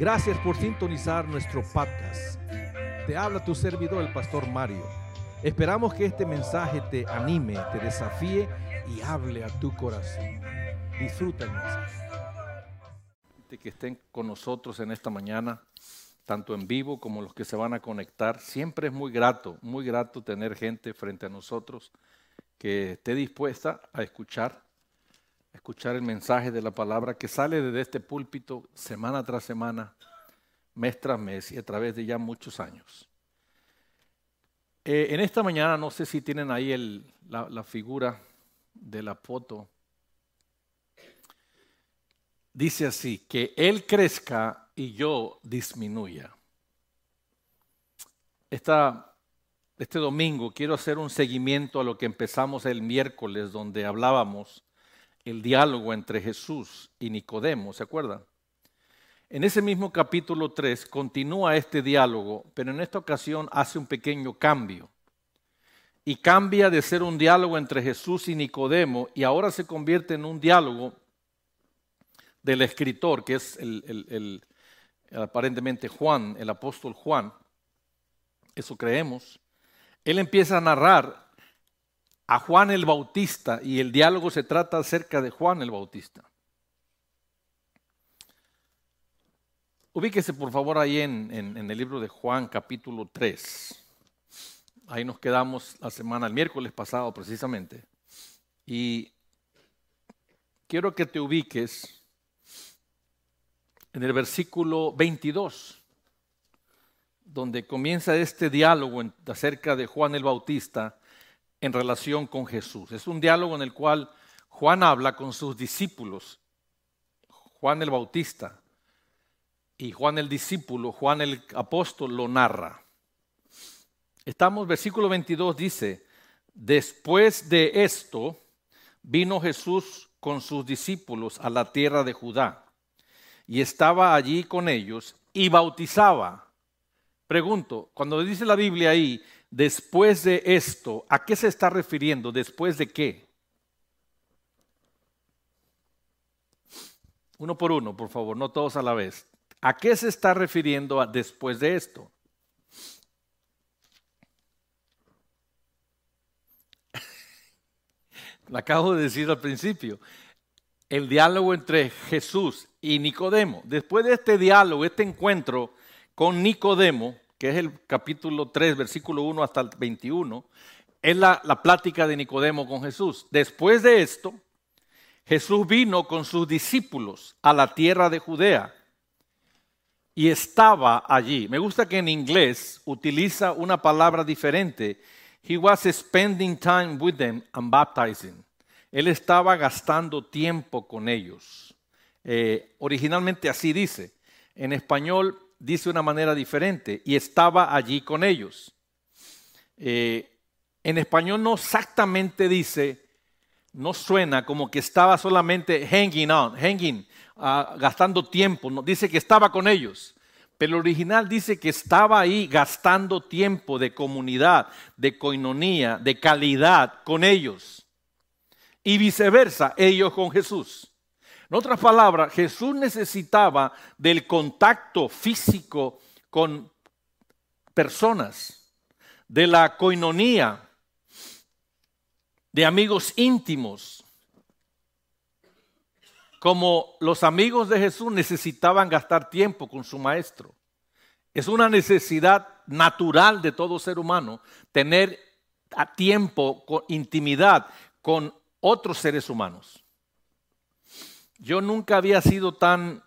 Gracias por sintonizar nuestro podcast. Te habla tu servidor, el Pastor Mario. Esperamos que este mensaje te anime, te desafíe y hable a tu corazón. Disfruta el mensaje. Que estén con nosotros en esta mañana, tanto en vivo como los que se van a conectar. Siempre es muy grato tener gente frente a nosotros que esté dispuesta a escuchar el mensaje de la palabra que sale desde este púlpito semana tras semana, mes tras mes y a través de ya muchos años. En esta mañana, no sé si tienen ahí la figura de la foto. Dice así, que Él crezca y yo disminuya. Este domingo quiero hacer un seguimiento a lo que empezamos el miércoles, donde hablábamos el diálogo entre Jesús y Nicodemo, ¿se acuerdan? En ese mismo capítulo 3 continúa este diálogo, pero en esta ocasión hace un pequeño cambio. Y cambia de ser un diálogo entre Jesús y Nicodemo, y ahora se convierte en un diálogo del escritor, que es aparentemente Juan, el apóstol Juan, eso creemos. Él empieza a narrar a Juan el Bautista y el diálogo se trata acerca de Juan el Bautista. Ubíquese por favor ahí en el libro de Juan capítulo 3. Ahí nos quedamos el miércoles pasado precisamente. Y quiero que te ubiques en el versículo 22, donde comienza este diálogo acerca de Juan el Bautista en relación con Jesús. Es un diálogo en el cual Juan habla con sus discípulos, Juan el Bautista, y Juan el discípulo, Juan el apóstol, lo narra. Versículo 22 dice, después de esto vino Jesús con sus discípulos a la tierra de Judá. Y estaba allí con ellos y bautizaba. Pregunto, cuando dice la Biblia ahí, después de esto, ¿a qué se está refiriendo? ¿Después de qué? Uno por uno, por favor, no todos a la vez. ¿A qué se está refiriendo después de esto? Lo acabo de decir al principio. El diálogo entre Jesús y Nicodemo. Después de este diálogo, este encuentro con Nicodemo, que es el capítulo 3, versículo 1 hasta el 21, es la plática de Nicodemo con Jesús. Después de esto, Jesús vino con sus discípulos a la tierra de Judea y estaba allí. Me gusta que en inglés utiliza una palabra diferente. He was spending time with them and baptizing. Él estaba gastando tiempo con ellos. Originalmente así dice. En español dice una manera diferente. Y estaba allí con ellos. En español no exactamente dice, no suena como que estaba solamente gastando tiempo. No, dice que estaba con ellos. Pero el original dice que estaba ahí gastando tiempo de comunidad, de coinonía, de calidad con ellos. Y viceversa, ellos con Jesús. En otras palabras, Jesús necesitaba del contacto físico con personas, de la coinonía, de amigos íntimos. Como los amigos de Jesús necesitaban gastar tiempo con su maestro. Es una necesidad natural de todo ser humano tener a tiempo, con intimidad, con otros seres humanos. Yo nunca había sido tan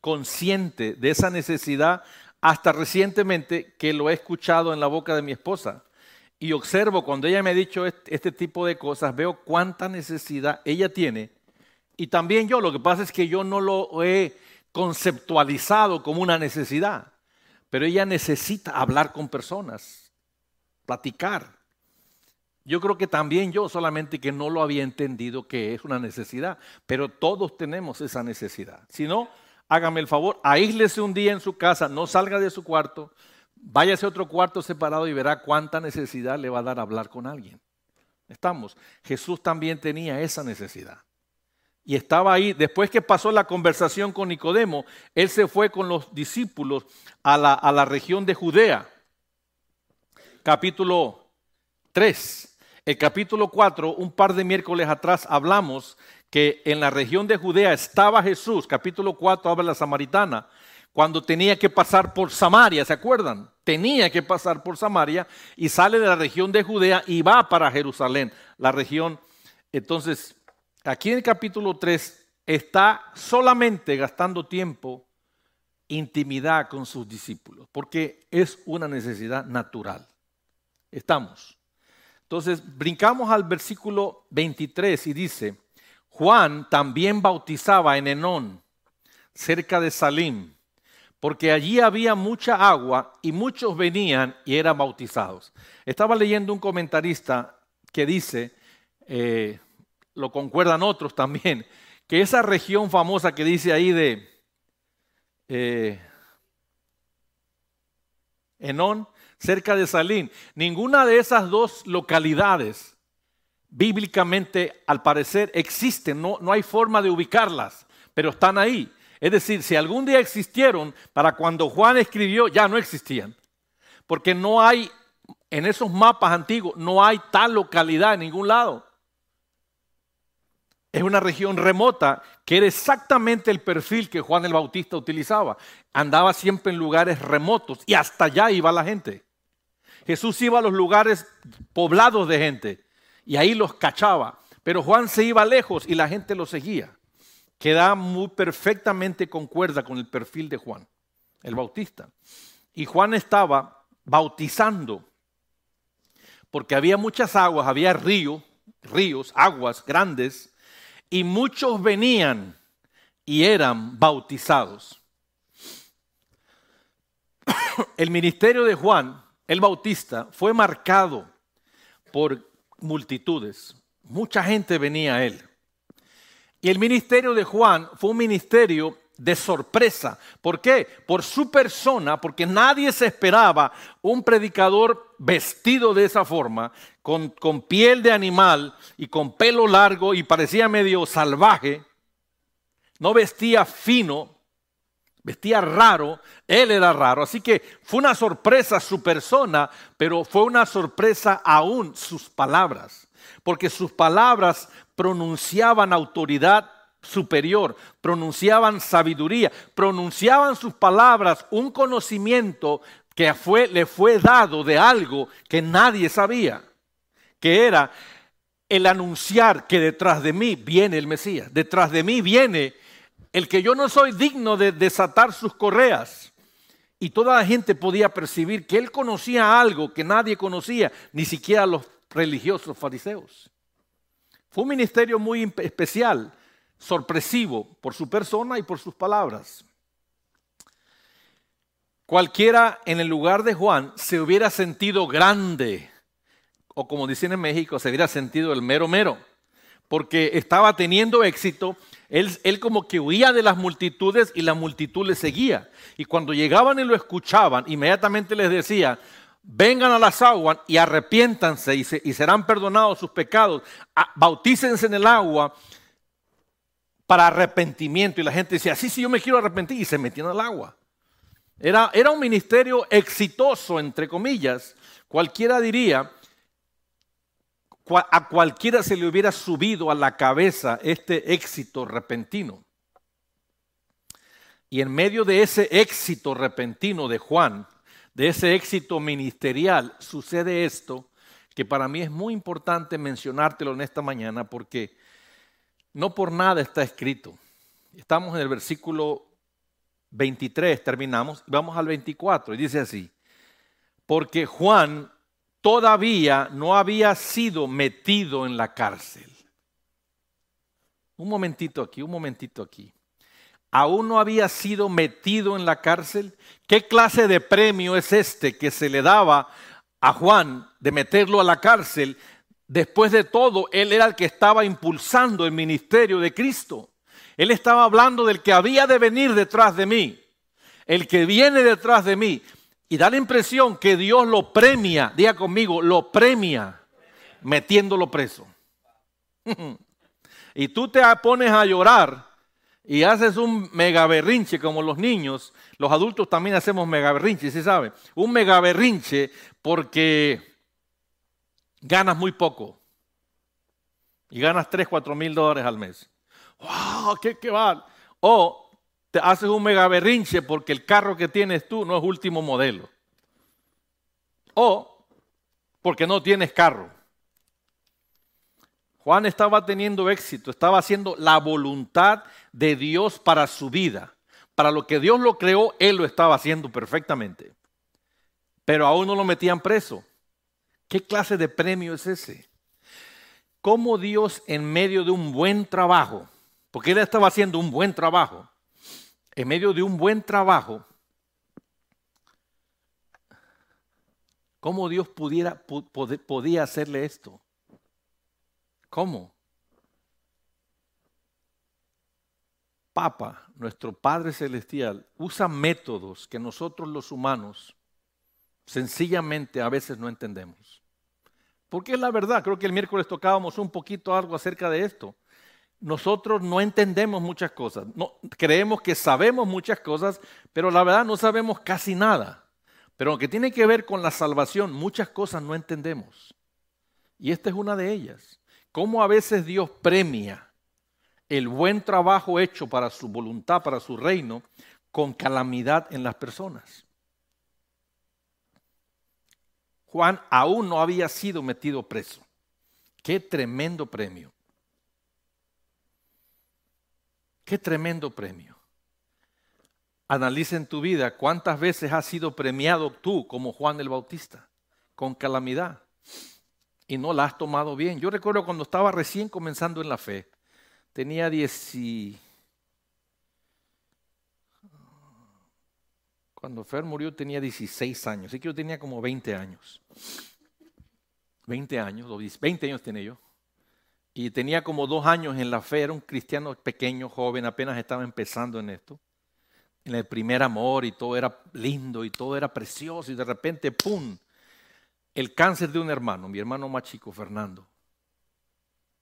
consciente de esa necesidad hasta recientemente que lo he escuchado en la boca de mi esposa. Y observo, cuando ella me ha dicho este tipo de cosas, veo cuánta necesidad ella tiene. Y también yo, lo que pasa es que yo no lo he conceptualizado como una necesidad. Pero ella necesita hablar con personas, platicar. Yo creo que también yo, solamente que no lo había entendido que es una necesidad, pero todos tenemos esa necesidad. Si no, hágame el favor, aíslese un día en su casa, no salga de su cuarto, váyase a otro cuarto separado y verá cuánta necesidad le va a dar hablar con alguien. Jesús también tenía esa necesidad. y estaba ahí. Después que pasó la conversación con Nicodemo, él se fue con los discípulos a la región de Judea. Capítulo 3. El capítulo 4, un par de miércoles atrás hablamos que en la región de Judea estaba Jesús. Capítulo 4 habla de la samaritana. Cuando tenía que pasar por Samaria, ¿se acuerdan? Tenía que pasar por Samaria y sale de la región de Judea y va para Jerusalén, la región. Entonces, aquí en el capítulo 3 está solamente gastando tiempo, intimidad con sus discípulos, porque es una necesidad natural. Estamos. Entonces, brincamos al versículo 23 y dice, Juan también bautizaba en Enón, cerca de Salim, porque allí había mucha agua y muchos venían y eran bautizados. Estaba leyendo un comentarista que dice, lo concuerdan otros también, que esa región famosa que dice ahí de Enón, cerca de Salim, ninguna de esas dos localidades bíblicamente al parecer existen, no hay forma de ubicarlas, pero están ahí. Es decir, si algún día existieron, para cuando Juan escribió ya no existían. Porque no hay, en esos mapas antiguos, no hay tal localidad en ningún lado. Es una región remota que era exactamente el perfil que Juan el Bautista utilizaba. Andaba siempre en lugares remotos y hasta allá iba la gente. Jesús iba a los lugares poblados de gente y ahí los cachaba. Pero Juan se iba lejos y la gente lo seguía. Queda muy perfectamente concuerda con el perfil de Juan el Bautista. Y Juan estaba bautizando porque había muchas aguas, había ríos, aguas grandes, y muchos venían y eran bautizados. El ministerio de Juan el Bautista fue marcado por multitudes. Mucha gente venía a él. Y el ministerio de Juan fue un ministerio de sorpresa. ¿Por qué? Por su persona, porque nadie se esperaba un predicador vestido de esa forma, con piel de animal y con pelo largo y parecía medio salvaje. No vestía fino, vestía raro, él era raro. Así que fue una sorpresa su persona, pero fue una sorpresa aún sus palabras. Porque sus palabras pronunciaban autoridad superior, pronunciaban sabiduría, pronunciaban sus palabras un conocimiento que le fue dado de algo que nadie sabía, que era el anunciar que detrás de mí viene el Mesías, detrás de mí viene el que yo no soy digno de desatar sus correas. Y toda la gente podía percibir que él conocía algo que nadie conocía, ni siquiera los religiosos fariseos. Fue un ministerio muy especial, sorpresivo por su persona y por sus palabras. Cualquiera en el lugar de Juan se hubiera sentido grande, o como dicen en México, se hubiera sentido el mero mero, porque estaba teniendo éxito. Él como que huía de las multitudes y la multitud le seguía. Y cuando llegaban y lo escuchaban, inmediatamente les decía: vengan a las aguas y arrepiéntanse y serán perdonados sus pecados. Bautícense en el agua para arrepentimiento. Y la gente decía, sí, yo me quiero arrepentir. Y se metían al agua. Era un ministerio exitoso, entre comillas. Cualquiera diría, a cualquiera se le hubiera subido a la cabeza este éxito repentino. Y en medio de ese éxito repentino de Juan, de ese éxito ministerial, sucede esto, que para mí es muy importante mencionártelo en esta mañana, porque no por nada está escrito. Estamos en el versículo 23, terminamos, vamos al 24, y dice así: porque Juan todavía no había sido metido en la cárcel. Un momentito aquí. Aún no había sido metido en la cárcel. ¿Qué clase de premio es este que se le daba a Juan de meterlo a la cárcel? Después de todo, él era el que estaba impulsando el ministerio de Cristo. Él estaba hablando del que había de venir detrás de mí, el que viene detrás de mí. Y da la impresión que Dios lo premia, diga conmigo, lo premia metiéndolo preso. y tú te pones a llorar y haces un mega berrinche como los niños, los adultos también hacemos mega berrinche, ¿sí sabe? Un mega berrinche porque ganas muy poco y ganas $3,000-$4,000 al mes. ¡Wow! ¡Qué mal! O te haces un mega berrinche porque el carro que tienes tú no es último modelo. O porque no tienes carro. Juan estaba teniendo éxito, estaba haciendo la voluntad de Dios para su vida. Para lo que Dios lo creó, él lo estaba haciendo perfectamente. Pero aún no lo metían preso. ¿Qué clase de premio es ese? ¿Cómo Dios en medio de un buen trabajo, porque él estaba haciendo un buen trabajo, en medio de un buen trabajo, cómo Dios podía hacerle esto? ¿Cómo? Papa, nuestro Padre Celestial, usa métodos que nosotros los humanos sencillamente a veces no entendemos. Porque es la verdad, creo que el miércoles tocábamos un poquito algo acerca de esto. Nosotros no entendemos muchas cosas, no, creemos que sabemos muchas cosas, pero la verdad no sabemos casi nada. Pero aunque tiene que ver con la salvación, muchas cosas no entendemos. Y esta es una de ellas. Cómo a veces Dios premia el buen trabajo hecho para su voluntad, para su reino, con calamidad en las personas. Juan aún no había sido metido preso. ¡Qué tremendo premio! ¡Qué tremendo premio! Analiza en tu vida cuántas veces has sido premiado tú como Juan el Bautista con calamidad. Y no la has tomado bien. Yo recuerdo cuando estaba recién comenzando en la fe, tenía 10. Cuando Fer murió tenía 16 años, así que yo tenía como 20 años. 20 años tenía yo. Y tenía como 2 años en la fe, era un cristiano pequeño, joven, apenas estaba empezando en esto. En el primer amor y todo era lindo y todo era precioso y de repente ¡pum! El cáncer de un hermano, mi hermano más chico, Fernando.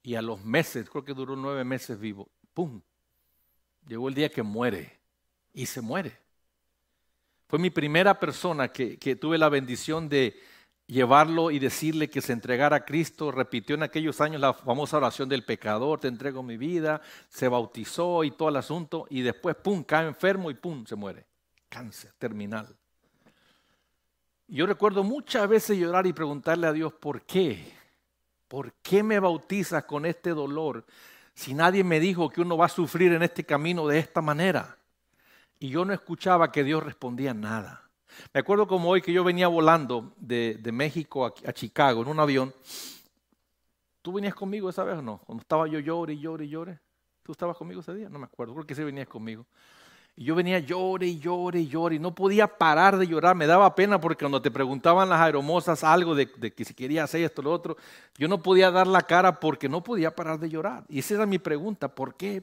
Y a los meses, creo que duró 9 meses vivo, ¡pum! Llegó el día que muere. Y se muere. Fue mi primera persona que tuve la bendición de llevarlo y decirle que se entregara a Cristo. Repitió en aquellos años la famosa oración del pecador, te entrego mi vida, se bautizó y todo el asunto. Y después, ¡pum!, cae enfermo y ¡pum!, se muere. Cáncer terminal. Yo recuerdo muchas veces llorar y preguntarle a Dios, ¿por qué? ¿Por qué me bautizas con este dolor? Si nadie me dijo que uno va a sufrir en este camino de esta manera. Y yo no escuchaba que Dios respondía nada. Me acuerdo como hoy que yo venía volando de México a Chicago en un avión. ¿Tú venías conmigo esa vez o no? Cuando estaba yo lloré. ¿Tú estabas conmigo ese día? No me acuerdo, creo que sí venías conmigo. Y yo venía lloré y no podía parar de llorar, me daba pena porque cuando te preguntaban las aeromosas algo de que si quería hacer esto o lo otro, yo no podía dar la cara porque no podía parar de llorar. Y esa era mi pregunta, ¿por qué?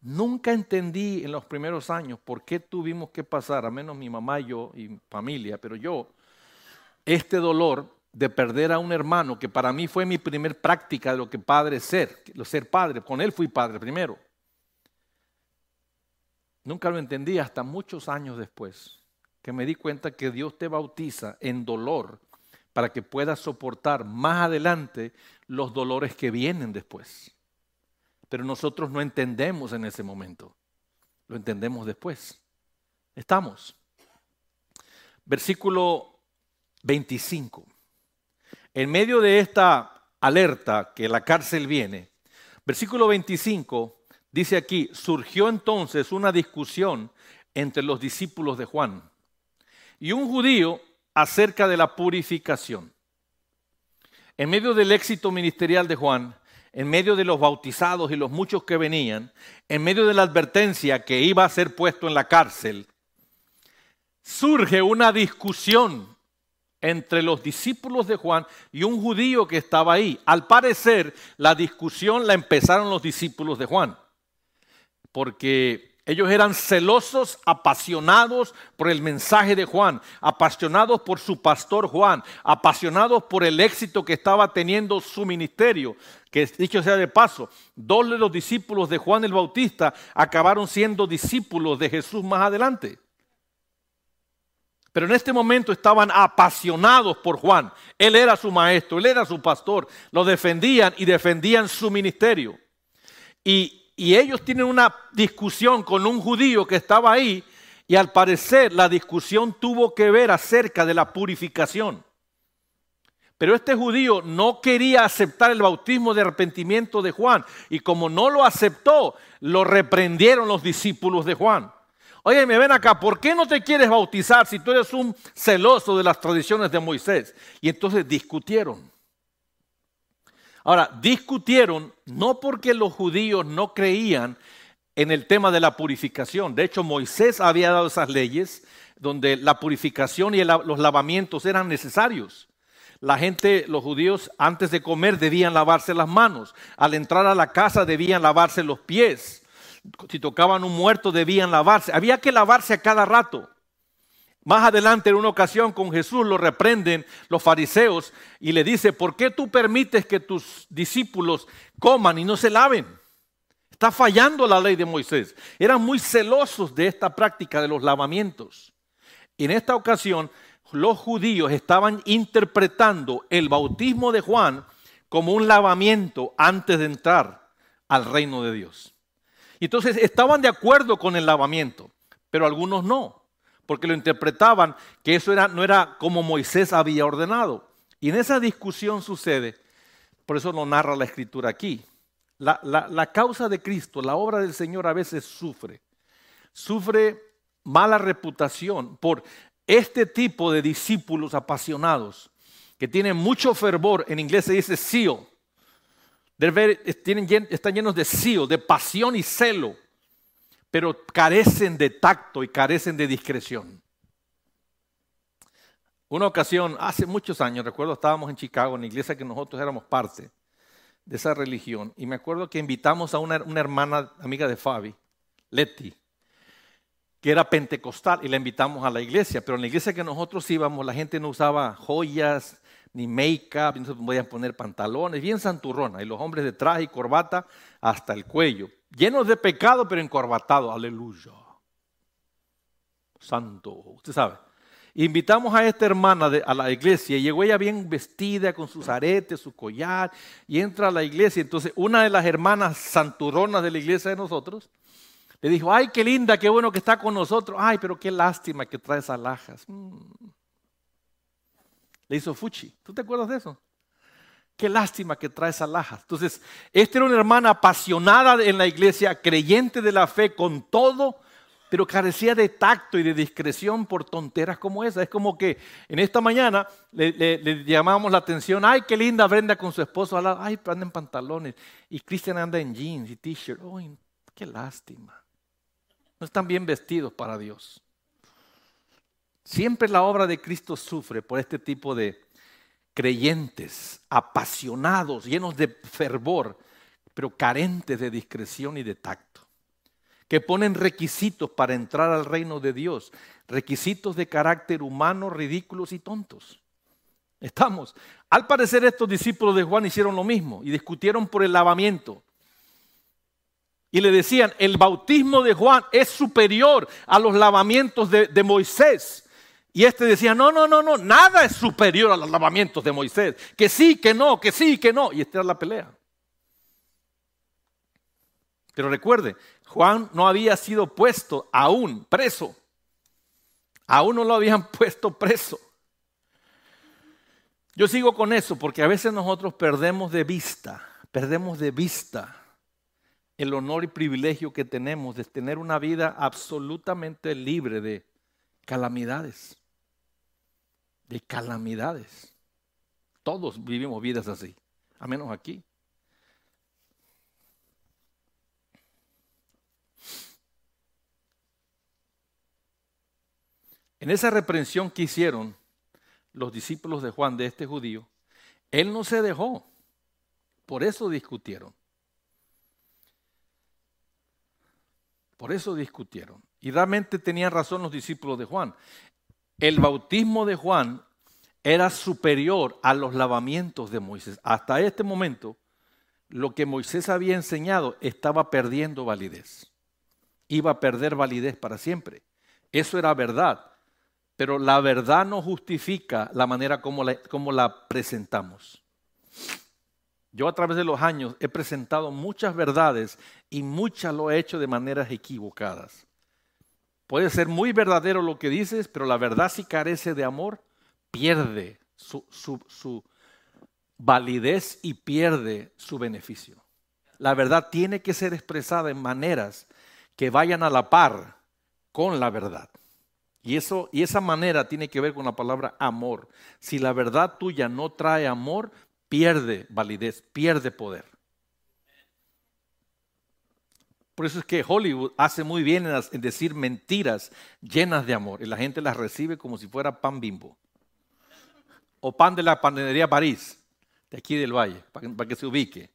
Nunca entendí en los primeros años por qué tuvimos que pasar, a menos mi mamá y yo y mi familia, pero yo, este dolor de perder a un hermano que para mí fue mi primer práctica de lo que padre es ser padre, con él fui padre primero. Nunca lo entendí hasta muchos años después, que me di cuenta que Dios te bautiza en dolor para que puedas soportar más adelante los dolores que vienen después. Pero nosotros no entendemos en ese momento, lo entendemos después. Estamos. Versículo 25. En medio de esta alerta que la cárcel viene, versículo 25 dice aquí, surgió entonces una discusión entre los discípulos de Juan y un judío acerca de la purificación. En medio del éxito ministerial de Juan, en medio de los bautizados y los muchos que venían, en medio de la advertencia que iba a ser puesto en la cárcel, surge una discusión entre los discípulos de Juan y un judío que estaba ahí. Al parecer, la discusión la empezaron los discípulos de Juan. Porque Ellos eran celosos, apasionados por el mensaje de Juan, apasionados por su pastor Juan, apasionados por el éxito que estaba teniendo su ministerio. Que dicho sea de paso, dos de los discípulos de Juan el Bautista acabaron siendo discípulos de Jesús más adelante. Pero en este momento estaban apasionados por Juan. Él era su maestro, él era su pastor. Lo defendían y defendían su ministerio. Y ellos tienen una discusión con un judío que estaba ahí, y al parecer la discusión tuvo que ver acerca de la purificación. Pero este judío no quería aceptar el bautismo de arrepentimiento de Juan, y como no lo aceptó, lo reprendieron los discípulos de Juan. Oye, me ven acá, ¿por qué no te quieres bautizar si tú eres un celoso de las tradiciones de Moisés? Y entonces discutieron. Ahora, discutieron no porque los judíos no creían en el tema de la purificación. De hecho, Moisés había dado esas leyes donde la purificación y los lavamientos eran necesarios. La gente, los judíos, antes de comer debían lavarse las manos. Al entrar a la casa debían lavarse los pies. Si tocaban un muerto debían lavarse. Había que lavarse a cada rato. Más adelante, en una ocasión con Jesús, lo reprenden los fariseos y le dice: ¿por qué tú permites que tus discípulos coman y no se laven? Está fallando la ley de Moisés. Eran muy celosos de esta práctica de los lavamientos. En esta ocasión, los judíos estaban interpretando el bautismo de Juan como un lavamiento antes de entrar al reino de Dios. Entonces, estaban de acuerdo con el lavamiento, pero algunos no, porque lo interpretaban que eso no era como Moisés había ordenado. Y en esa discusión sucede, por eso lo narra la Escritura aquí, la causa de Cristo, la obra del Señor a veces sufre mala reputación por este tipo de discípulos apasionados que tienen mucho fervor. En inglés se dice zeal, están llenos de zeal, de pasión y celo, pero carecen de tacto y carecen de discreción. Una ocasión, hace muchos años, recuerdo, estábamos en Chicago, en la iglesia que nosotros éramos parte de esa religión, y me acuerdo que invitamos a una hermana amiga de Fabi, Leti, que era pentecostal, y la invitamos a la iglesia, pero en la iglesia que nosotros íbamos, la gente no usaba joyas, ni make-up, no se podían poner pantalones, bien santurrona, y los hombres de traje y corbata hasta el cuello. Llenos de pecado, pero encorbatados. Aleluya. Santo. Usted sabe. Invitamos a esta hermana a la iglesia. Y llegó ella bien vestida, con sus aretes, su collar. Y entra a la iglesia. Entonces, una de las hermanas santurronas de la iglesia de nosotros le dijo: ay, qué linda, qué bueno que está con nosotros. Ay, pero qué lástima que traes alhajas. Le hizo fuchi. ¿Tú te acuerdas de eso? Qué lástima que traes alhajas. Entonces, esta era una hermana apasionada en la iglesia, creyente de la fe con todo, pero carecía de tacto y de discreción por tonteras como esa. Es como que en esta mañana le llamamos la atención: ay, qué linda Brenda con su esposo. Ay, anda en pantalones. Y Christian anda en jeans y t-shirt. Ay, qué lástima. No están bien vestidos para Dios. Siempre la obra de Cristo sufre por este tipo de creyentes, apasionados, llenos de fervor, pero carentes de discreción y de tacto, que ponen requisitos para entrar al reino de Dios, requisitos de carácter humano, ridículos y tontos. Estamos. Al parecer, estos discípulos de Juan hicieron lo mismo y discutieron por el lavamiento. Y le decían: el bautismo de Juan es superior a los lavamientos de Moisés. Y este decía: no, nada es superior a los lavamientos de Moisés. Que sí, que no, que sí, que no. Y esta era la pelea. Pero recuerde, Juan no había sido puesto aún preso. Aún no lo habían puesto preso. Yo sigo con eso porque a veces nosotros perdemos de vista el honor y privilegio que tenemos de tener una vida absolutamente libre de calamidades. De calamidades. Todos vivimos vidas así, a menos aquí. En esa reprensión que hicieron los discípulos de Juan, de este judío, él no se dejó. Por eso discutieron. Por eso discutieron. Y realmente tenían razón los discípulos de Juan. El bautismo de Juan era superior a los lavamientos de Moisés. Hasta este momento, lo que Moisés había enseñado estaba perdiendo validez. Iba a perder validez para siempre. Eso era verdad. Pero la verdad no justifica la manera como la presentamos. Yo a través de los años he presentado muchas verdades y muchas lo he hecho de maneras equivocadas. Puede ser muy verdadero lo que dices, pero la verdad si carece de amor, pierde su validez y pierde su beneficio. La verdad tiene que ser expresada en maneras que vayan a la par con la verdad. Y esa manera tiene que ver con la palabra amor. Si la verdad tuya no trae amor, pierde validez, pierde poder. Por eso es que Hollywood hace muy bien en decir mentiras llenas de amor. Y la gente las recibe como si fuera pan Bimbo. O pan de la panadería París, de aquí del Valle, para que se ubique.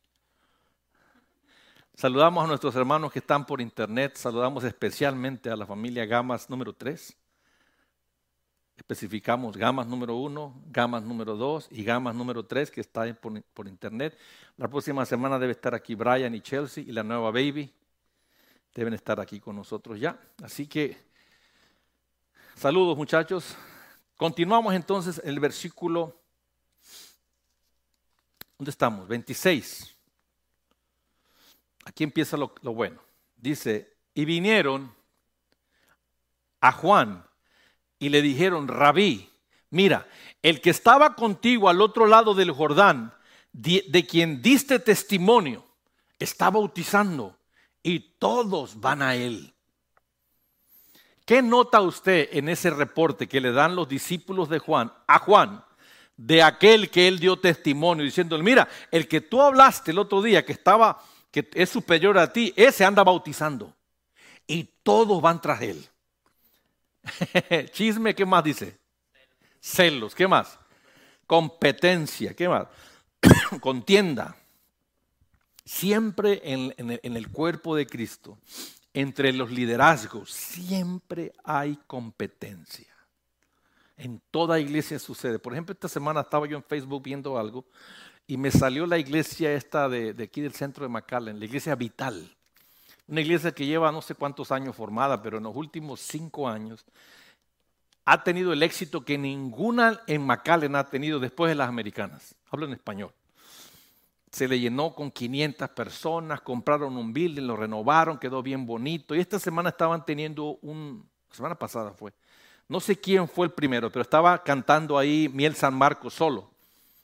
Saludamos a nuestros hermanos que están por internet. Saludamos especialmente a la familia Gamas número 3. Especificamos Gamas número 1, Gamas número 2 y Gamas número 3 que está por internet. La próxima semana debe estar aquí Brian y Chelsea y la nueva Baby. Deben estar aquí con nosotros ya. Así que, saludos muchachos. Continuamos entonces en el versículo, ¿dónde estamos? 26. Aquí empieza lo bueno. Dice, y vinieron a Juan. Y le dijeron, Rabí, mira, el que estaba contigo al otro lado del Jordán, de quien diste testimonio, está bautizando y todos van a él. ¿Qué nota usted en ese reporte que le dan los discípulos de Juan, a Juan, de aquel que él dio testimonio, diciéndole, mira, el que tú hablaste el otro día que es superior a ti, ese anda bautizando y todos van tras él? Chisme, ¿qué más dice? Celos, ¿qué más? Competencia, ¿qué más? Contienda. Siempre en el cuerpo de Cristo, entre los liderazgos, siempre hay competencia. En toda iglesia sucede. Por ejemplo, esta semana estaba yo en Facebook viendo algo y me salió la iglesia esta de aquí del centro de McAllen, la Iglesia Vital. Una iglesia que lleva no sé cuántos años formada, pero en los últimos 5 años ha tenido el éxito que ninguna en McAllen ha tenido después de las americanas. Hablo en español. Se le llenó con 500 personas, compraron un building, lo renovaron, quedó bien bonito. Y esta semana estaban teniendo la semana pasada fue, no sé quién fue el primero, pero estaba cantando ahí Miel San Marcos solo.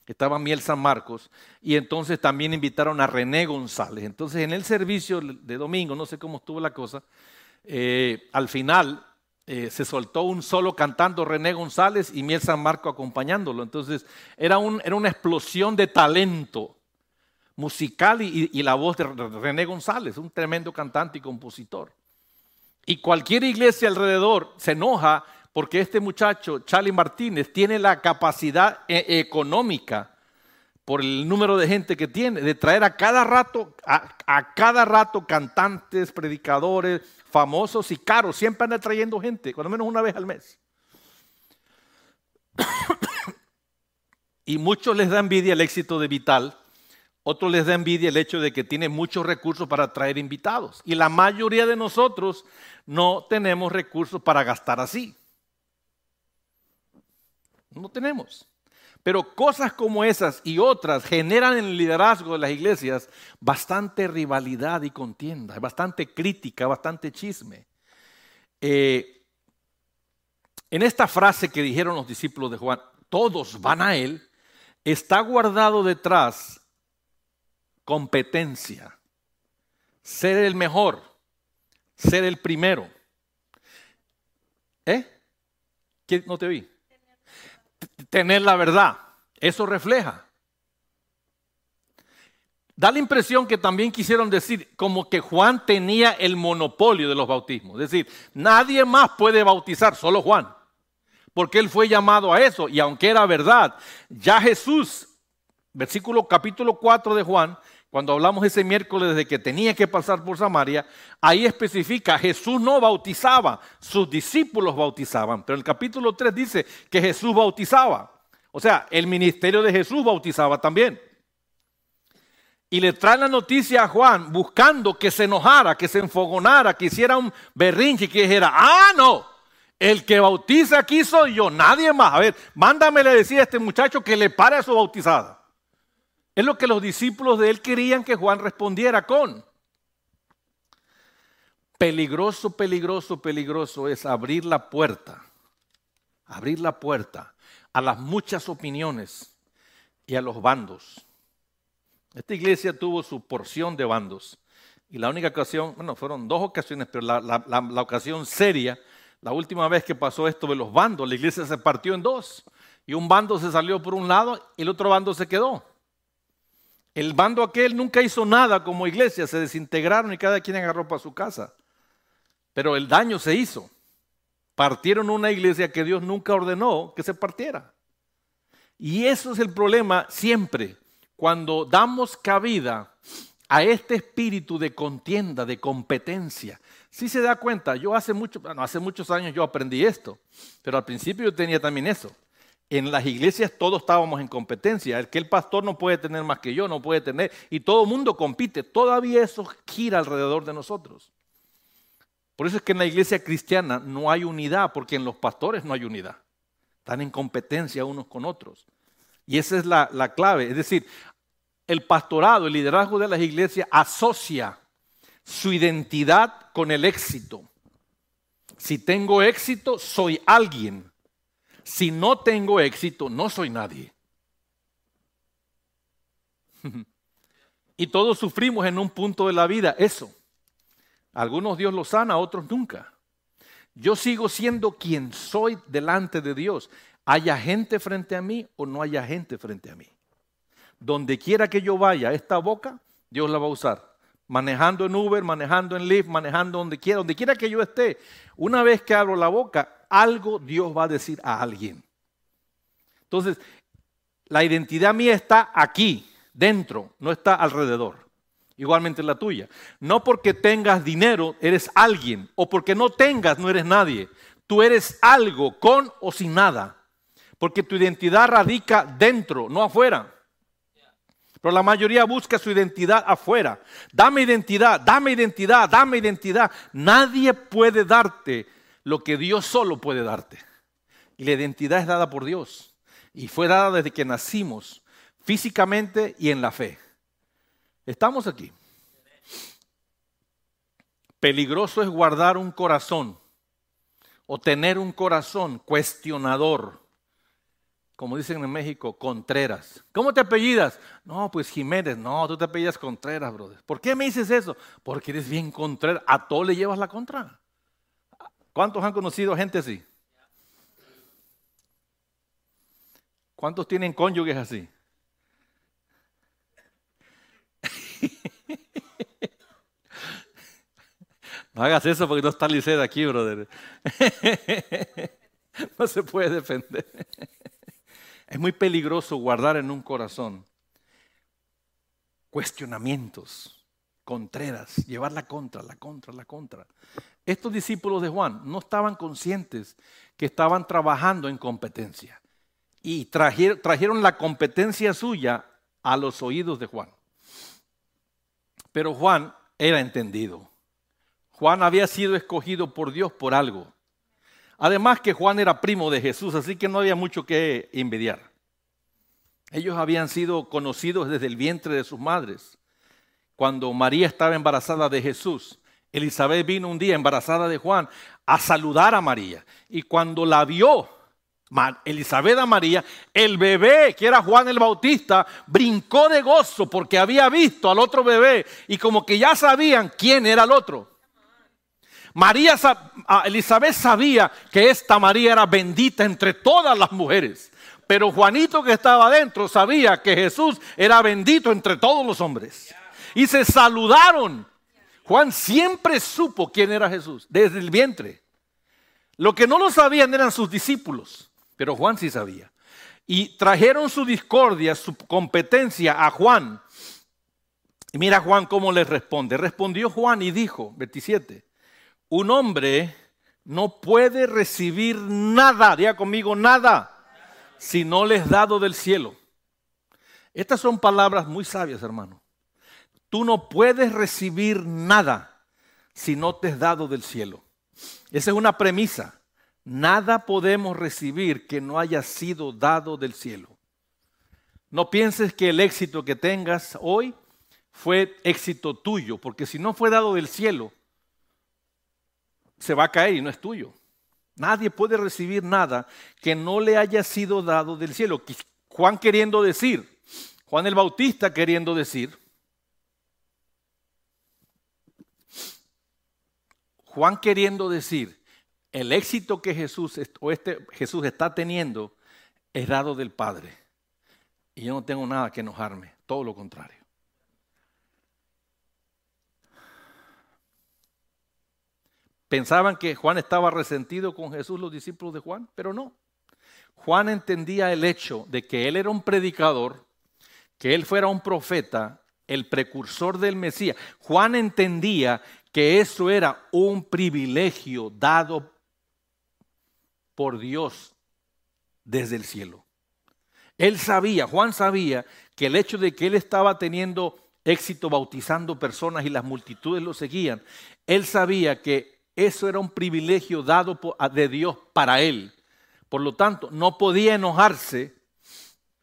Estaba Miel San Marcos y entonces también invitaron a René González. Entonces en el servicio de domingo, no sé cómo estuvo la cosa, al final se soltó un solo cantando René González y Miel San Marcos acompañándolo. Entonces era una explosión de talento musical y la voz de René González, un tremendo cantante y compositor. Y cualquier iglesia alrededor se enoja porque este muchacho, Charlie Martínez, tiene la capacidad económica, por el número de gente que tiene, de traer a cada rato cantantes, predicadores, famosos y caros. Siempre anda trayendo gente, cuando menos una vez al mes. Y muchos les da envidia el éxito de Vital, otros les da envidia el hecho de que tiene muchos recursos para traer invitados. Y la mayoría de nosotros no tenemos recursos para gastar así. No tenemos. Pero cosas como esas y otras generan en el liderazgo de las iglesias bastante rivalidad y contienda, bastante crítica, bastante chisme. En esta frase que dijeron los discípulos de Juan, todos van a él, está guardado detrás competencia, ser el mejor, ser el primero. ¿Qué? No te oí. Tener la verdad, eso refleja. Da la impresión que también quisieron decir como que Juan tenía el monopolio de los bautismos. Es decir, nadie más puede bautizar, solo Juan. Porque él fue llamado a eso y aunque era verdad, ya Jesús, versículo capítulo 4 de Juan, Cuando hablamos ese miércoles de que tenía que pasar por Samaria, ahí especifica, Jesús no bautizaba, sus discípulos bautizaban. Pero el capítulo 3 dice que Jesús bautizaba. O sea, el ministerio de Jesús bautizaba también. Y le traen la noticia a Juan buscando que se enojara, que se enfogonara, que hiciera un berrinche y que dijera, ¡ah, no! El que bautiza aquí soy yo, nadie más. A ver, mándame le decía a este muchacho que le pare a su bautizada. Es lo que los discípulos de él querían que Juan respondiera con. Peligroso, peligroso, peligroso es abrir la puerta a las muchas opiniones y a los bandos. Esta iglesia tuvo su porción de bandos y la única ocasión, bueno, fueron dos ocasiones, pero la ocasión seria, la última vez que pasó esto de los bandos, la iglesia se partió en dos y un bando se salió por un lado y el otro bando se quedó. El bando aquel nunca hizo nada como iglesia, se desintegraron y cada quien agarró para su casa. Pero el daño se hizo. Partieron una iglesia que Dios nunca ordenó que se partiera. Y eso es el problema siempre. Cuando damos cabida a este espíritu de contienda, de competencia. Si se da cuenta, yo hace muchos años yo aprendí esto, pero al principio yo tenía también eso. En las iglesias todos estábamos en competencia. El que el pastor no puede tener más que yo, no puede tener. Y todo el mundo compite. Todavía eso gira alrededor de nosotros. Por eso es que en la iglesia cristiana no hay unidad, porque en los pastores no hay unidad. Están en competencia unos con otros. Y esa es la clave. Es decir, el pastorado, el liderazgo de las iglesias asocia su identidad con el éxito. Si tengo éxito, soy alguien. Si no tengo éxito, no soy nadie. Y todos sufrimos en un punto de la vida eso. Algunos Dios los sana, otros nunca. Yo sigo siendo quien soy delante de Dios. Haya gente frente a mí o no haya gente frente a mí. Donde quiera que yo vaya, esta boca, Dios la va a usar. Manejando en Uber, manejando en Lyft, manejando donde quiera que yo esté. Una vez que abro la boca, algo Dios va a decir a alguien. Entonces, la identidad mía está aquí, dentro, no está alrededor. Igualmente la tuya. No porque tengas dinero eres alguien, o porque no tengas no eres nadie. Tú eres algo, con o sin nada. Porque tu identidad radica dentro, no afuera. Pero la mayoría busca su identidad afuera. Dame identidad, dame identidad, dame identidad. Nadie puede darte lo que Dios solo puede darte. Y la identidad es dada por Dios. Y fue dada desde que nacimos, físicamente y en la fe. Estamos aquí. Peligroso es guardar un corazón o tener un corazón cuestionador. Como dicen en México, Contreras. ¿Cómo te apellidas? No, pues Jiménez. No, tú te apellidas Contreras, brother. ¿Por qué me dices eso? Porque eres bien Contreras. A todo le llevas la contra. ¿Cuántos han conocido gente así? ¿Cuántos tienen cónyuges así? No hagas eso porque no está Lisset aquí, brother. No se puede defender. Es muy peligroso guardar en un corazón cuestionamientos, contreras, llevar la contra. Estos discípulos de Juan no estaban conscientes que estaban trabajando en competencia y trajeron la competencia suya a los oídos de Juan. Pero Juan era entendido. Juan había sido escogido por Dios por algo. Además que Juan era primo de Jesús, así que no había mucho que envidiar. Ellos habían sido conocidos desde el vientre de sus madres. Cuando María estaba embarazada de Jesús, Elizabeth vino un día embarazada de Juan a saludar a María. Y cuando la vio Elizabeth a María, el bebé que era Juan el Bautista brincó de gozo porque había visto al otro bebé y como que ya sabían quién era el otro. Elizabeth sabía que esta María era bendita entre todas las mujeres, pero Juanito que estaba adentro sabía que Jesús era bendito entre todos los hombres. Y se saludaron. Juan siempre supo quién era Jesús, desde el vientre. Lo que no lo sabían eran sus discípulos, pero Juan sí sabía. Y trajeron su discordia, su competencia a Juan. Y mira Juan cómo les responde. Respondió Juan y dijo, 27, un hombre no puede recibir nada, diga conmigo, nada, si no le es dado del cielo. Estas son palabras muy sabias, hermano. Tú no puedes recibir nada si no te es dado del cielo. Esa es una premisa. Nada podemos recibir que no haya sido dado del cielo. No pienses que el éxito que tengas hoy fue éxito tuyo, porque si no fue dado del cielo, se va a caer y no es tuyo. Nadie puede recibir nada que no le haya sido dado del cielo. Juan queriendo decir, Juan el Bautista queriendo decir, el éxito que Jesús está teniendo es dado del Padre. Y yo no tengo nada que enojarme, todo lo contrario. Pensaban que Juan estaba resentido con Jesús, los discípulos de Juan, pero no. Juan entendía el hecho de que él era un predicador, que él fuera un profeta, el precursor del Mesías. Juan entendía que eso era un privilegio dado por Dios desde el cielo. Él sabía, Juan sabía, que el hecho de que él estaba teniendo éxito bautizando personas y las multitudes lo seguían, él sabía que eso era un privilegio dado de Dios para él. Por lo tanto, no podía enojarse.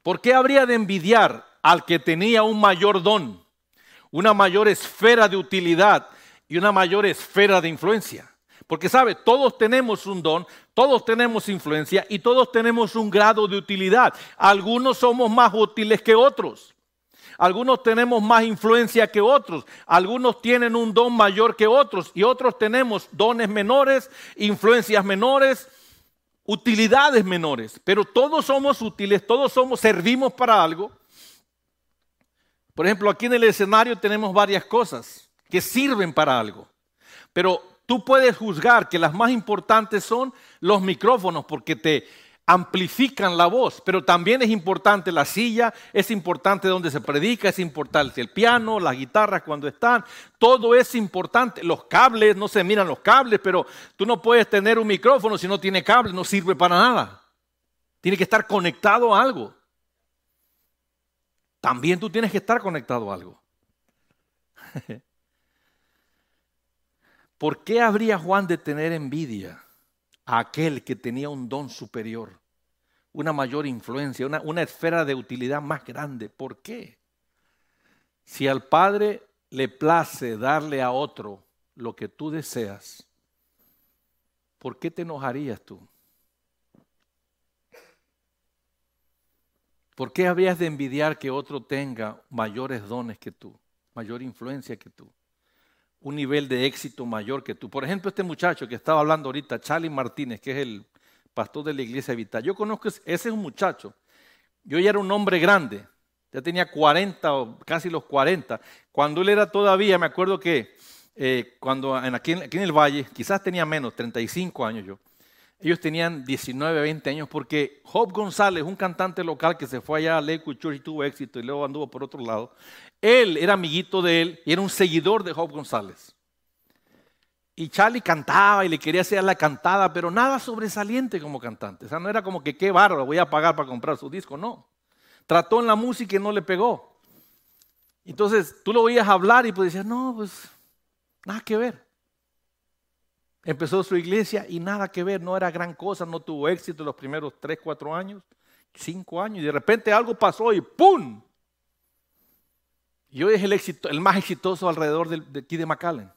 ¿Por qué habría de envidiar al que tenía un mayor don, una mayor esfera de utilidad y una mayor esfera de influencia? Porque sabe, todos tenemos un don, todos tenemos influencia y todos tenemos un grado de utilidad. Algunos somos más útiles que otros. Algunos tenemos más influencia que otros. Algunos tienen un don mayor que otros y otros tenemos dones menores, influencias menores, utilidades menores. Pero todos somos útiles, servimos para algo. Por ejemplo, aquí en el escenario tenemos varias cosas que sirven para algo. Pero tú puedes juzgar que las más importantes son los micrófonos porque te amplifican la voz, pero también es importante la silla, es importante donde se predica, es importante el piano, las guitarras cuando están, todo es importante. Los cables, no se miran los cables, pero tú no puedes tener un micrófono si no tiene cable, no sirve para nada. Tiene que estar conectado a algo. También tú tienes que estar conectado a algo. ¿Por qué habría Juan de tener envidia a aquel que tenía un don superior, una mayor influencia, una esfera de utilidad más grande? ¿Por qué? Si al Padre le place darle a otro lo que tú deseas, ¿por qué te enojarías tú? ¿Por qué habrías de envidiar que otro tenga mayores dones que tú, mayor influencia que tú, un nivel de éxito mayor que tú? Por ejemplo, este muchacho que estaba hablando ahorita, Charlie Martínez, que es el pastor de la Iglesia Vital. Yo conozco, ese es un muchacho. Yo ya era un hombre grande, ya tenía 40 o casi los 40. Cuando él era todavía, me acuerdo que aquí en el Valle, quizás tenía menos, 35 años yo. Ellos tenían 19, 20 años porque Hope González, un cantante local que se fue allá a Lakewood Church y tuvo éxito y luego anduvo por otro lado, él era amiguito de él y era un seguidor de Hope González. Y Charlie cantaba y le quería hacer la cantada, pero nada sobresaliente como cantante. O sea, no era como que qué bárbaro, voy a pagar para comprar su disco, no. Trató en la música y no le pegó. Entonces tú lo oías hablar y pues decías, no, pues nada que ver. Empezó su iglesia y nada que ver, no era gran cosa, no tuvo éxito los primeros 3, 4 años, 5 años, y de repente algo pasó y ¡pum! Y hoy es el más exitoso alrededor de aquí de McAllen.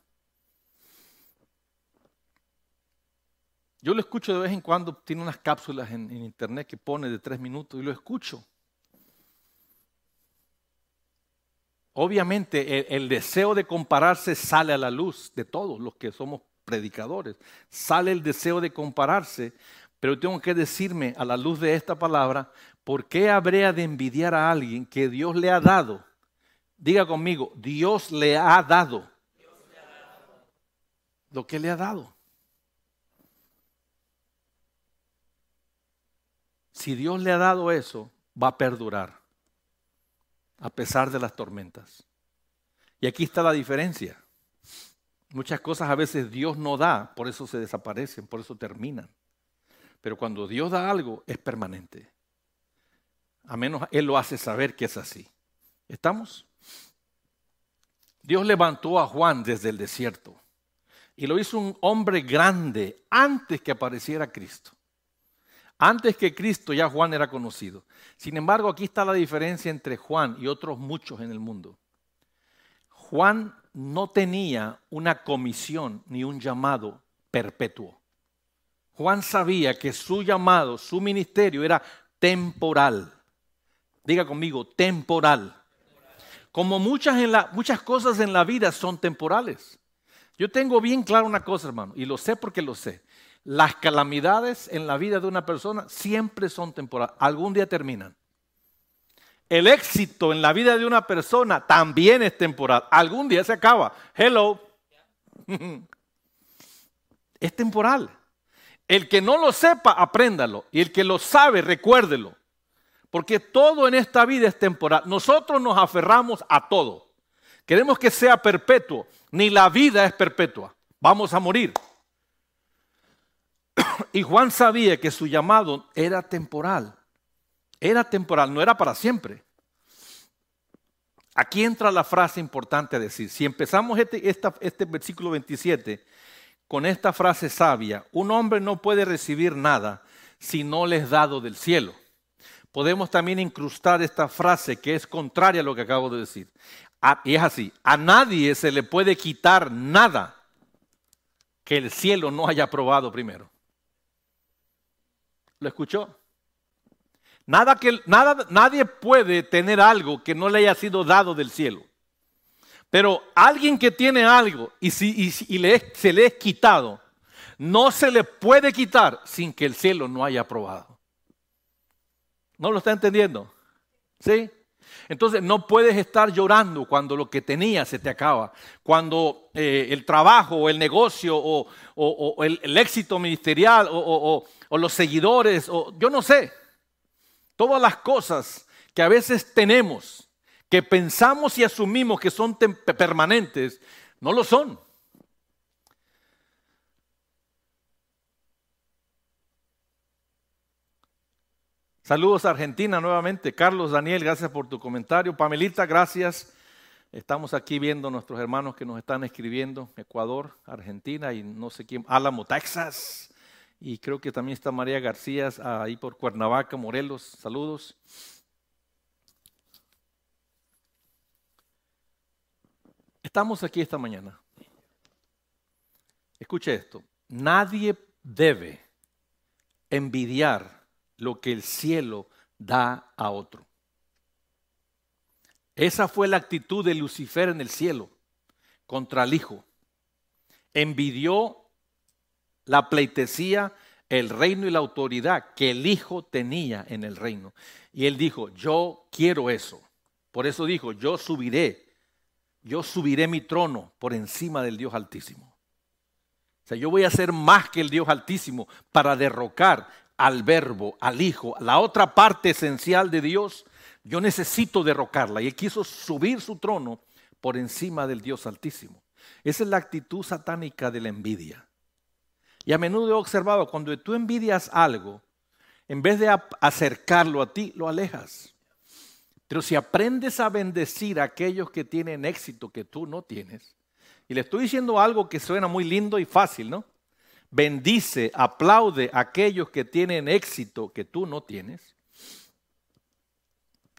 Yo lo escucho de vez en cuando, tiene unas cápsulas en internet que pone de 3 minutos y lo escucho. Obviamente el deseo de compararse sale a la luz de todos los que somos predicadores, sale el deseo de compararse, pero tengo que decirme a la luz de esta palabra, ¿por qué habría de envidiar a alguien que Dios le ha dado? Diga conmigo, Dios le ha dado lo que le ha dado. Si Dios le ha dado eso, va a perdurar a pesar de las tormentas. Y aquí está la diferencia. Muchas cosas a veces Dios no da, por eso se desaparecen, por eso terminan. Pero cuando Dios da algo, es permanente. A menos Él lo hace saber que es así. ¿Estamos? Dios levantó a Juan desde el desierto y lo hizo un hombre grande antes que apareciera Cristo. Antes que Cristo ya Juan era conocido. Sin embargo, aquí está la diferencia entre Juan y otros muchos en el mundo. Juan no tenía una comisión ni un llamado perpetuo. Juan sabía que su llamado, su ministerio era temporal. Diga conmigo, temporal. Como muchas cosas en la vida son temporales. Yo tengo bien claro una cosa, hermano, y lo sé porque lo sé. Las calamidades en la vida de una persona siempre son temporales. Algún día terminan. El éxito en la vida de una persona también es temporal. Algún día se acaba. Hello. Es temporal. El que no lo sepa, apréndalo. Y el que lo sabe, recuérdelo. Porque todo en esta vida es temporal. Nosotros nos aferramos a todo. Queremos que sea perpetuo. Ni la vida es perpetua. Vamos a morir. Y Juan sabía que su llamado era temporal. Era temporal, no era para siempre. Aquí entra la frase importante a decir. Si empezamos este versículo 27 con esta frase sabia, un hombre no puede recibir nada si no le es dado del cielo. Podemos también incrustar esta frase que es contraria a lo que acabo de decir. Y es así, a nadie se le puede quitar nada que el cielo no haya aprobado primero. ¿Lo escuchó? Nadie puede tener algo que no le haya sido dado del cielo. Pero alguien que tiene algo se le es quitado, no se le puede quitar sin que el cielo no haya aprobado. ¿No lo está entendiendo? ¿Sí? Entonces no puedes estar llorando cuando lo que tenías se te acaba, cuando el trabajo o el negocio o el éxito ministerial o los seguidores, o yo no sé. Todas las cosas que a veces tenemos, que pensamos y asumimos que son permanentes, no lo son. Saludos a Argentina nuevamente. Carlos, Daniel, gracias por tu comentario. Pamelita, gracias. Estamos aquí viendo a nuestros hermanos que nos están escribiendo. Ecuador, Argentina y no sé quién. Álamo, Texas. Y creo que también está María García ahí por Cuernavaca, Morelos. Saludos. Estamos aquí esta mañana. Escuche esto. Nadie debe envidiar lo que el cielo da a otro. Esa fue la actitud de Lucifer en el cielo contra el Hijo. Envidió la pleitesía, el reino y la autoridad que el Hijo tenía en el reino. Y él dijo, yo quiero eso. Por eso dijo, yo subiré mi trono por encima del Dios Altísimo. O sea, yo voy a ser más que el Dios Altísimo para derrocar al Verbo, al Hijo, la otra parte esencial de Dios. Yo necesito derrocarla. Y él quiso subir su trono por encima del Dios Altísimo. Esa es la actitud satánica de la envidia. Y a menudo he observado, cuando tú envidias algo, en vez de acercarlo a ti, lo alejas. Pero si aprendes a bendecir a aquellos que tienen éxito que tú no tienes, y le estoy diciendo algo que suena muy lindo y fácil, ¿no? Bendice, aplaude a aquellos que tienen éxito que tú no tienes.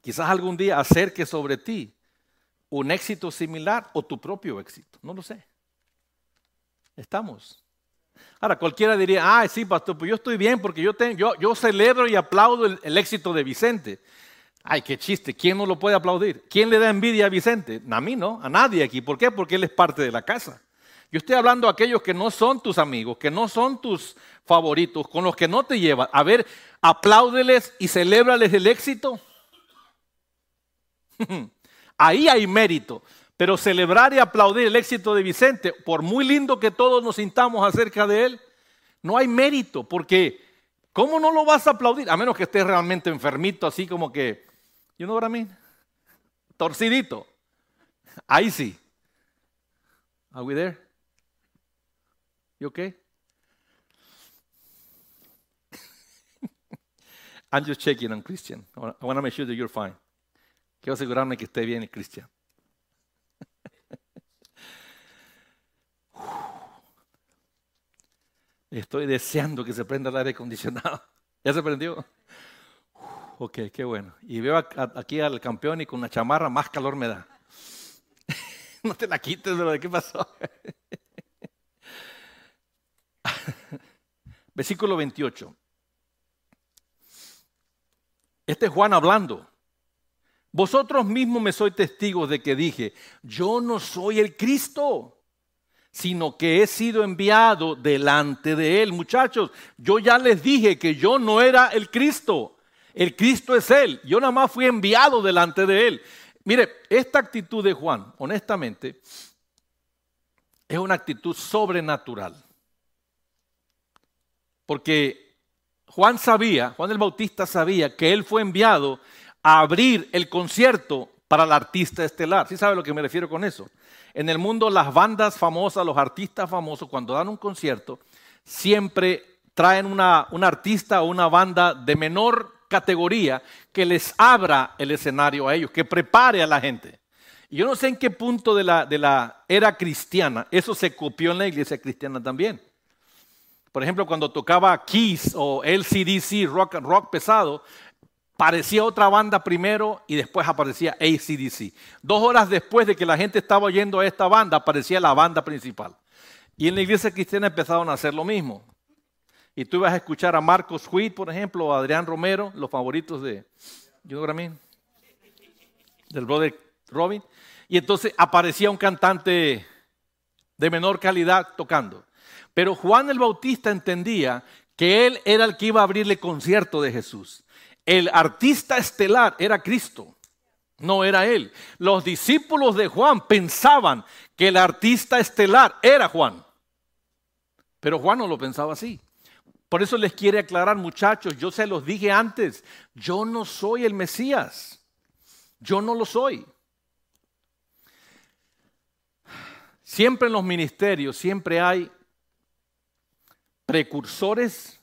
Quizás algún día acerque sobre ti un éxito similar o tu propio éxito, no lo sé. Estamos. Ahora, cualquiera diría, sí, pastor, pues yo estoy bien porque yo celebro y aplaudo el éxito de Vicente. Ay, qué chiste, ¿quién no lo puede aplaudir? ¿Quién le da envidia a Vicente? A mí no, a nadie aquí. ¿Por qué? Porque él es parte de la casa. Yo estoy hablando a aquellos que no son tus amigos, que no son tus favoritos, con los que no te llevas. A ver, apláudeles y celébrales el éxito. Ahí hay mérito. Pero celebrar y aplaudir el éxito de Vicente, por muy lindo que todos nos sintamos acerca de él, no hay mérito, porque ¿cómo no lo vas a aplaudir? A menos que estés realmente enfermito, así como que, you know what I mean? Torcidito. Ahí sí. Are we there? You okay? I'm just checking on Christian. I want to make sure that you're fine. Quiero asegurarme que esté bien, Christian. Estoy deseando que se prenda el aire acondicionado. ¿Ya se prendió? Ok, qué bueno. Y veo aquí al campeón y con una chamarra más calor me da. No te la quites, ¿verdad? ¿Qué pasó? Versículo 28. Este es Juan hablando. Vosotros mismos me sois testigos de que dije, yo no soy el Cristo, sino que he sido enviado delante de él. Muchachos, yo ya les dije que yo no era el Cristo. El Cristo es él. Yo nada más fui enviado delante de él. Mire, esta actitud de Juan, honestamente, es una actitud sobrenatural. Porque Juan el Bautista sabía que él fue enviado a abrir el concierto para el artista estelar. ¿Sí sabe a lo que me refiero con eso? En el mundo, las bandas famosas, los artistas famosos, cuando dan un concierto, siempre traen un artista o una banda de menor categoría que les abra el escenario a ellos, que prepare a la gente. Y yo no sé en qué punto de la era cristiana, eso se copió en la iglesia cristiana también. Por ejemplo, cuando tocaba Kiss o LCDC, rock pesado, parecía otra banda primero y después aparecía AC/DC. 2 horas después de que la gente estaba oyendo a esta banda, aparecía la banda principal. Y en la iglesia cristiana empezaron a hacer lo mismo. Y tú ibas a escuchar a Marcos Witt, por ejemplo, o a Adrián Romero, los favoritos de Junior Amin, del brother Robin. Y entonces aparecía un cantante de menor calidad tocando. Pero Juan el Bautista entendía que él era el que iba a abrirle el concierto de Jesús. El artista estelar era Cristo, no era él. Los discípulos de Juan pensaban que el artista estelar era Juan. Pero Juan no lo pensaba así. Por eso les quiere aclarar, muchachos, yo se los dije antes, yo no soy el Mesías. Yo no lo soy. Siempre en los ministerios, siempre hay precursores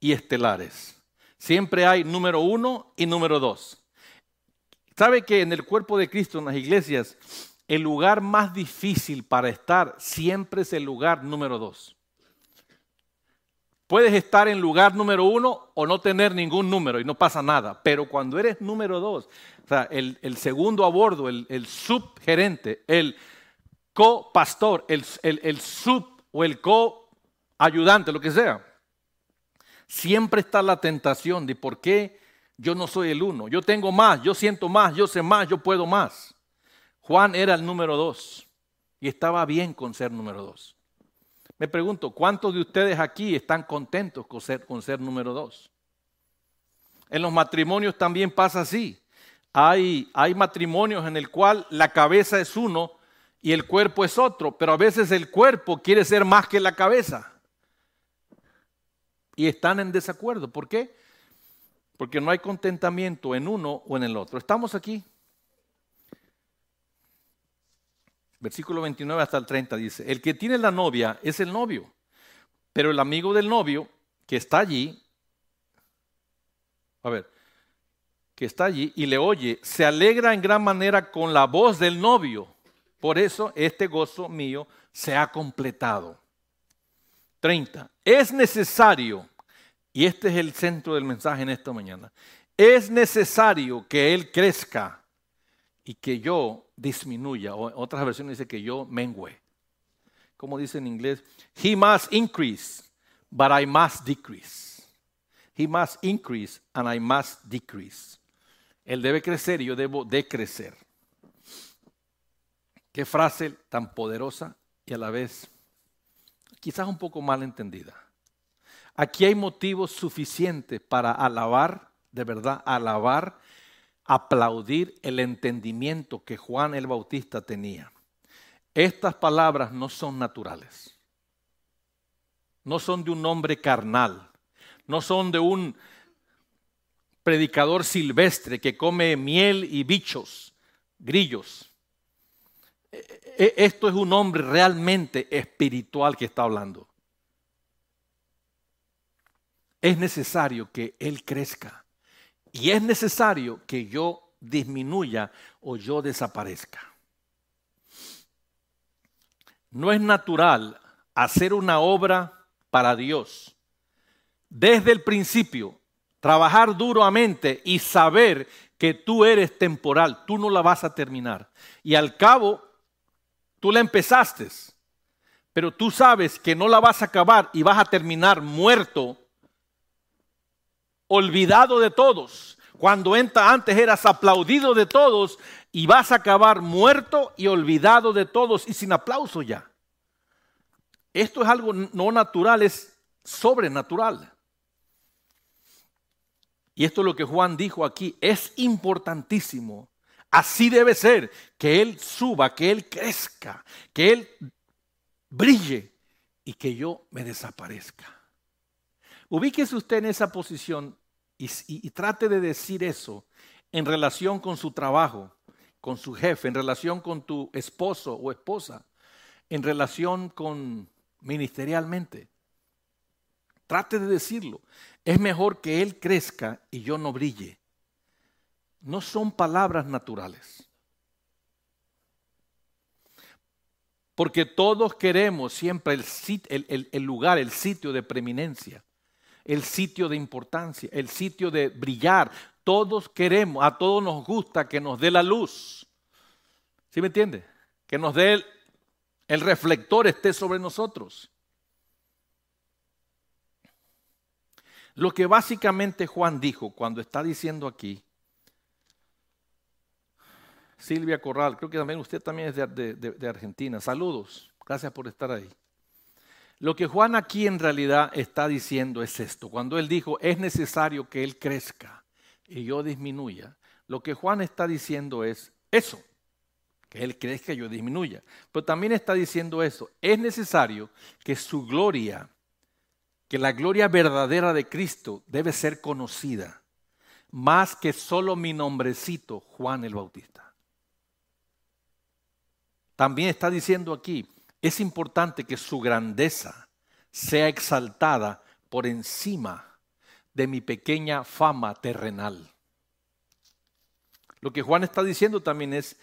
y estelares. Siempre hay número 1 y número 2. ¿Sabe que en el cuerpo de Cristo, en las iglesias, el lugar más difícil para estar siempre es el lugar número 2? Puedes estar en lugar número 1 o no tener ningún número y no pasa nada. Pero cuando eres número 2, o sea, el segundo a bordo, el subgerente, el copastor, el sub o el coayudante, lo que sea. Siempre está la tentación de por qué yo no soy el uno. Yo tengo más, yo siento más, yo sé más, yo puedo más. Juan era el número 2 y estaba bien con ser número 2. Me pregunto, ¿cuántos de ustedes aquí están contentos con ser número 2? En los matrimonios también pasa así. Hay matrimonios en el cual la cabeza es uno y el cuerpo es otro, pero a veces el cuerpo quiere ser más que la cabeza. Y están en desacuerdo. ¿Por qué? Porque no hay contentamiento en uno o en el otro. Estamos aquí. Versículo 29 hasta el 30 dice, el que tiene la novia es el novio, pero el amigo del novio que está allí y le oye, se alegra en gran manera con la voz del novio. Por eso este gozo mío se ha completado. 30. Es necesario, y este es el centro del mensaje en esta mañana, es necesario que él crezca y que yo disminuya. O otras versiones dicen que yo mengüe. Como dice en inglés, he must increase, but I must decrease. He must increase and I must decrease. Él debe crecer y yo debo decrecer. Qué frase tan poderosa y a la vez quizás un poco mal entendida. Aquí hay motivos suficientes para alabar, de verdad, alabar, aplaudir el entendimiento que Juan el Bautista tenía. Estas palabras no son naturales. No son de un hombre carnal. No son de un predicador silvestre que come miel y bichos, grillos. Esto es un hombre realmente espiritual que está hablando. Es necesario que él crezca y es necesario que yo disminuya o yo desaparezca. No es natural hacer una obra para Dios desde el principio, trabajar duramente y saber que tú eres temporal, tú no la vas a terminar. Y al cabo, tú la empezaste, pero tú sabes que no la vas a acabar y vas a terminar muerto, olvidado de todos. Cuando antes eras aplaudido de todos y vas a acabar muerto y olvidado de todos y sin aplauso ya. Esto es algo no natural, es sobrenatural. Y esto es lo que Juan dijo aquí, es importantísimo. Así debe ser, que él suba, que él crezca, que él brille y que yo me desaparezca. Ubíquese usted en esa posición y trate de decir eso en relación con su trabajo, con su jefe, en relación con tu esposo o esposa, en relación con ministerialmente. Trate de decirlo. Es mejor que él crezca y yo no brille. No son palabras naturales. Porque todos queremos siempre el lugar, el sitio de preeminencia, el sitio de importancia, el sitio de brillar. Todos queremos, a todos nos gusta que nos dé la luz. ¿Sí me entiende? Que nos dé el reflector esté sobre nosotros. Lo que básicamente Juan dijo cuando está diciendo aquí, Silvia Corral, creo que también usted también es de Argentina. Saludos, gracias por estar ahí. Lo que Juan aquí en realidad está diciendo es esto. Cuando él dijo, es necesario que él crezca y yo disminuya, lo que Juan está diciendo es eso, que él crezca y yo disminuya. Pero también está diciendo eso, es necesario que su gloria, que la gloria verdadera de Cristo debe ser conocida, más que solo mi nombrecito, Juan el Bautista. También está diciendo aquí, es importante que su grandeza sea exaltada por encima de mi pequeña fama terrenal. Lo que Juan está diciendo también es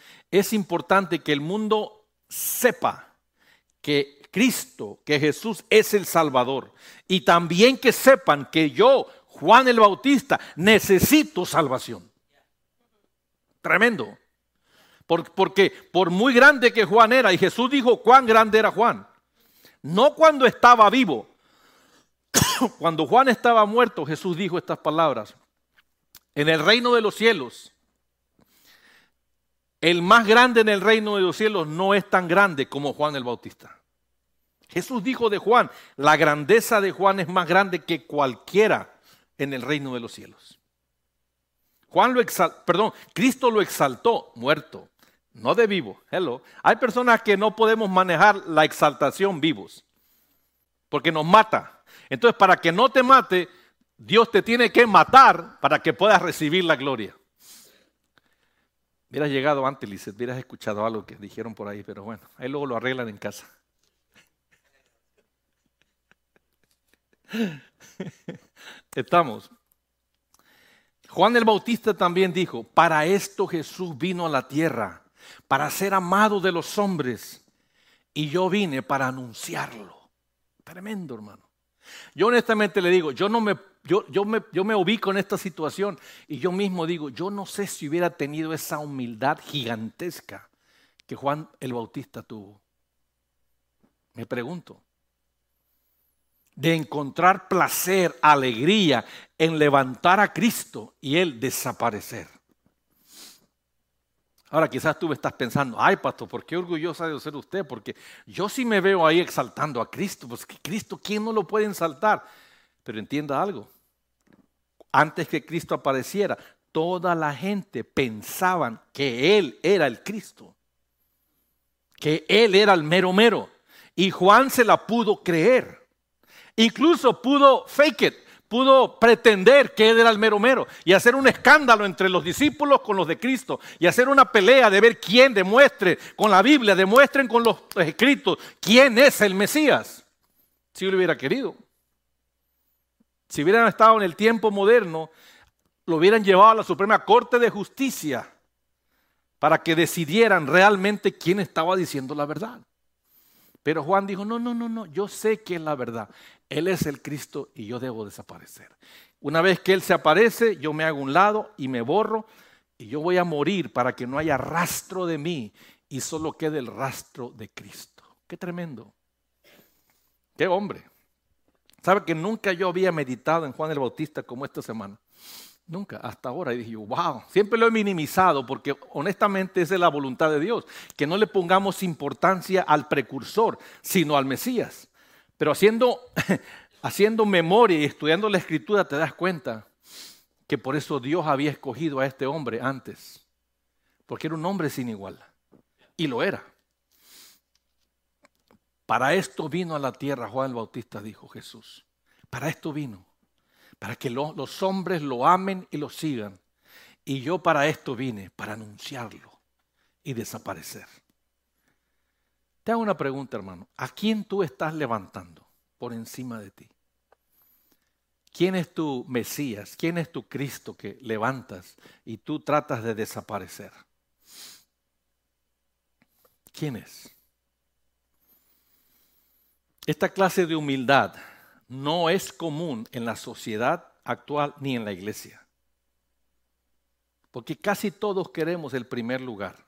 importante que el mundo sepa que Cristo, que Jesús es el Salvador, y también que sepan que yo, Juan el Bautista, necesito salvación. Tremendo. Porque por muy grande que Juan era, y Jesús dijo cuán grande era Juan, no cuando estaba vivo, cuando Juan estaba muerto, Jesús dijo estas palabras: en el reino de los cielos, el más grande en el reino de los cielos no es tan grande como Juan el Bautista. Jesús dijo de Juan, la grandeza de Juan es más grande que cualquiera en el reino de los cielos. Cristo lo exaltó muerto, no de vivo. Hello. Hay personas que no podemos manejar la exaltación vivos porque nos mata. Entonces, para que no te mate, Dios te tiene que matar para que puedas recibir la gloria. Hubieras llegado antes, Lisset, hubieras escuchado algo que dijeron por ahí, pero bueno, ahí luego lo arreglan en casa. Estamos. Juan el Bautista también dijo, para esto Jesús vino a la tierra, para ser amado de los hombres, y yo vine para anunciarlo. Tremendo, hermano. Yo honestamente le digo, yo me ubico en esta situación y yo mismo digo, yo no sé si hubiera tenido esa humildad gigantesca que Juan el Bautista tuvo. Me pregunto. De encontrar placer, alegría en levantar a Cristo y él desaparecer. Ahora quizás tú estás pensando, ay pastor, ¿por qué orgullosa de ser usted? Porque yo sí me veo ahí exaltando a Cristo, pues que Cristo, ¿quién no lo puede exaltar? Pero entienda algo, antes que Cristo apareciera, toda la gente pensaban que él era el Cristo, que él era el mero mero, y Juan se la pudo creer. Incluso pudo fake it, pudo pretender que él era el mero mero y hacer un escándalo entre los discípulos con los de Cristo y hacer una pelea de ver quién demuestre con la Biblia, demuestren con los escritos quién es el Mesías. Si lo hubiera querido, si hubieran estado en el tiempo moderno, lo hubieran llevado a la Suprema Corte de Justicia para que decidieran realmente quién estaba diciendo la verdad. Pero Juan dijo, no, yo sé que es la verdad. Él es el Cristo y yo debo desaparecer. Una vez que Él se aparece, yo me hago un lado y me borro y yo voy a morir para que no haya rastro de mí y solo quede el rastro de Cristo. ¡Qué tremendo! ¡Qué hombre! ¿Sabe que nunca yo había meditado en Juan el Bautista como esta semana? Nunca, hasta ahora. Y dije yo, wow, siempre lo he minimizado porque honestamente esa es la voluntad de Dios, que no le pongamos importancia al precursor, sino al Mesías. Pero haciendo memoria y estudiando la Escritura te das cuenta que por eso Dios había escogido a este hombre antes, porque era un hombre sin igual, y lo era. Para esto vino a la tierra Juan el Bautista, dijo Jesús, para esto vino. Para que los hombres lo amen y lo sigan. Y yo para esto vine, para anunciarlo y desaparecer. Te hago una pregunta, hermano. ¿A quién tú estás levantando por encima de ti? ¿Quién es tu Mesías? ¿Quién es tu Cristo que levantas y tú tratas de desaparecer? ¿Quién es? Esta clase de humildad no es común en la sociedad actual ni en la iglesia. Porque casi todos queremos el primer lugar,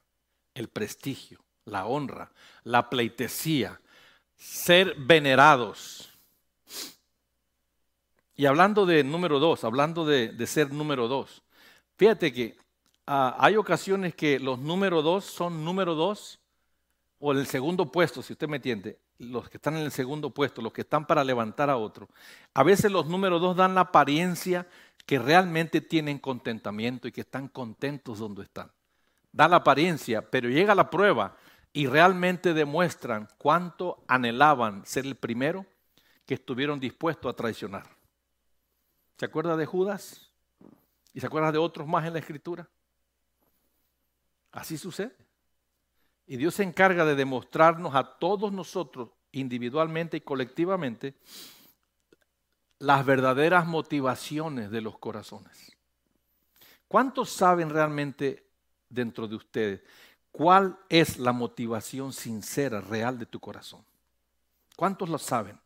el prestigio, la honra, la pleitesía, ser venerados. Y hablando de número dos, hablando de ser número dos, fíjate que hay ocasiones que los número dos son número dos o en el segundo puesto, si usted me entiende. Los que están en el segundo puesto, los que están para levantar a otro. A veces los número dos dan la apariencia que realmente tienen contentamiento y que están contentos donde están. Da la apariencia, pero llega la prueba y realmente demuestran cuánto anhelaban ser el primero que estuvieron dispuestos a traicionar. ¿Se acuerda de Judas? ¿Y se acuerda de otros más en la Escritura? Así sucede. Y Dios se encarga de demostrarnos a todos nosotros, individualmente y colectivamente, las verdaderas motivaciones de los corazones. ¿Cuántos saben realmente dentro de ustedes cuál es la motivación sincera, real de tu corazón? ¿Cuántos lo saben?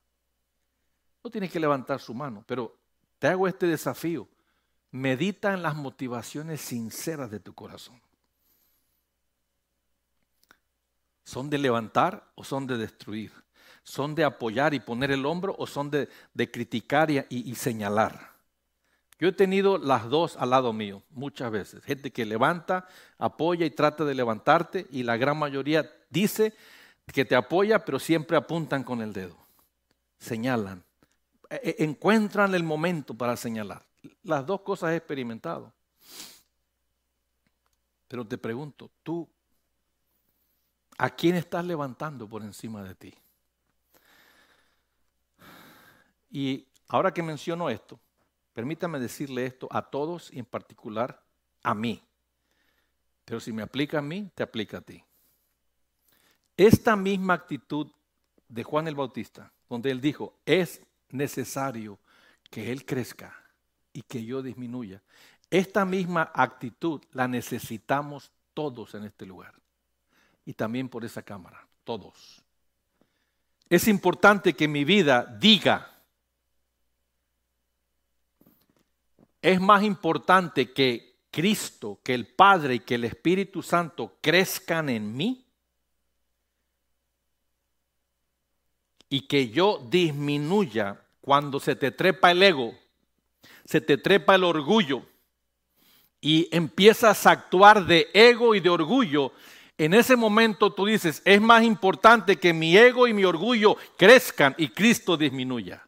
No tienes que levantar su mano, pero te hago este desafío. Medita en las motivaciones sinceras de tu corazón. ¿Son de levantar o son de destruir? ¿Son de apoyar y poner el hombro o son de criticar y señalar? Yo he tenido las dos al lado mío muchas veces. Gente que levanta, apoya y trata de levantarte y la gran mayoría dice que te apoya pero siempre apuntan con el dedo. Señalan. Encuentran el momento para señalar. Las dos cosas he experimentado. Pero te pregunto, ¿tú a quién estás levantando por encima de ti? Y ahora que menciono esto, permítame decirle esto a todos y en particular a mí. Pero si me aplica a mí, te aplica a ti. Esta misma actitud de Juan el Bautista, donde él dijo, es necesario que él crezca y que yo disminuya. Esta misma actitud la necesitamos todos en este lugar. Y también por esa cámara, todos. Es importante que mi vida diga, es más importante que Cristo, que el Padre y que el Espíritu Santo crezcan en mí y que yo disminuya cuando se te trepa el ego, se te trepa el orgullo y empiezas a actuar de ego y de orgullo. En ese momento tú dices, es más importante que mi ego y mi orgullo crezcan y Cristo disminuya.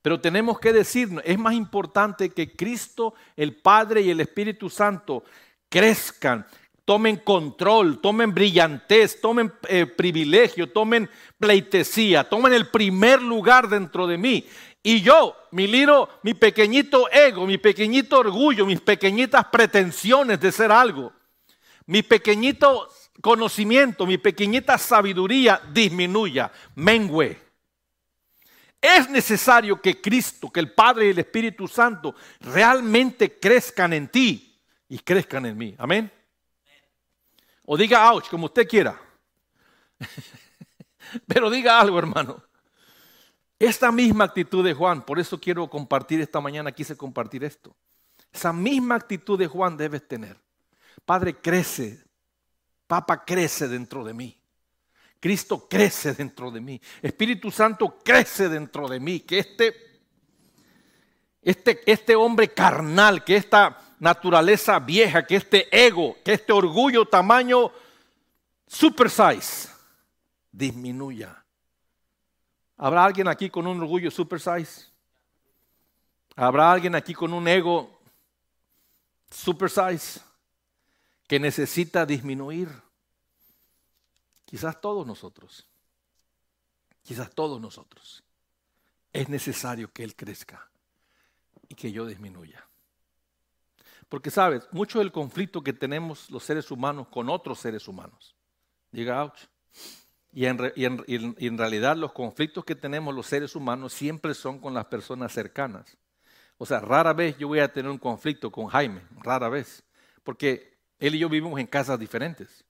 Pero tenemos que decirnos, es más importante que Cristo, el Padre y el Espíritu Santo crezcan, tomen control, tomen brillantez, tomen privilegio, tomen pleitesía, tomen el primer lugar dentro de mí. Y yo, mi pequeñito ego, mi pequeñito orgullo, mis pequeñitas pretensiones de ser algo, mi pequeñito conocimiento, mi pequeñita sabiduría disminuya, mengüe. Es necesario que Cristo, que el Padre y el Espíritu Santo realmente crezcan en ti y crezcan en mí. Amén. O diga ouch, como usted quiera. Pero diga algo, hermano. Esta misma actitud de Juan, por eso quiero compartir esta mañana, quise compartir esto. Esa misma actitud de Juan debes tener. Padre, crece. Papa, crece dentro de mí. Cristo, crece dentro de mí. Espíritu Santo, crece dentro de mí. Que este hombre carnal, que esta naturaleza vieja, que este ego, que este orgullo tamaño super size disminuya. ¿Habrá alguien aquí con un orgullo super size? ¿Habrá alguien aquí con un ego super size que necesita disminuir? Quizás todos nosotros. Quizás todos nosotros. Es necesario que Él crezca y que yo disminuya. Porque sabes, mucho del conflicto que tenemos los seres humanos con otros seres humanos. Diga, ouch. Y en realidad los conflictos que tenemos los seres humanos siempre son con las personas cercanas. O sea, rara vez yo voy a tener un conflicto con Jaime, rara vez. Porque él y yo vivimos en casas diferentes.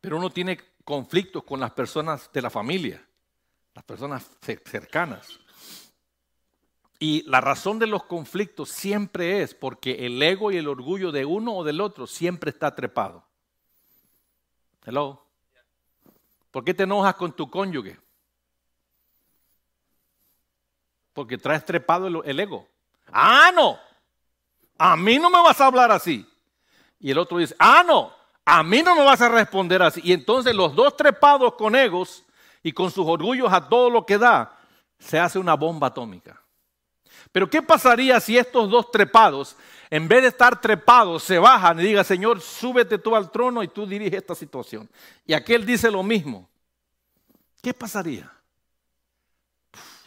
Pero uno tiene conflictos con las personas de la familia, las personas cercanas. Y la razón de los conflictos siempre es porque el ego y el orgullo de uno o del otro siempre está trepado. Hello. ¿Por qué te enojas con tu cónyuge? Porque traes trepado el ego. ¡Ah, no! A mí no me vas a hablar así. Y el otro dice, ¡ah, no! A mí no me vas a responder así. Y entonces los dos trepados con egos y con sus orgullos a todo lo que da, se hace una bomba atómica. Pero ¿qué pasaría si estos dos trepados, en vez de estar trepados, se bajan y digan, Señor, súbete tú al trono y tú diriges esta situación? Y aquel dice lo mismo. ¿Qué pasaría?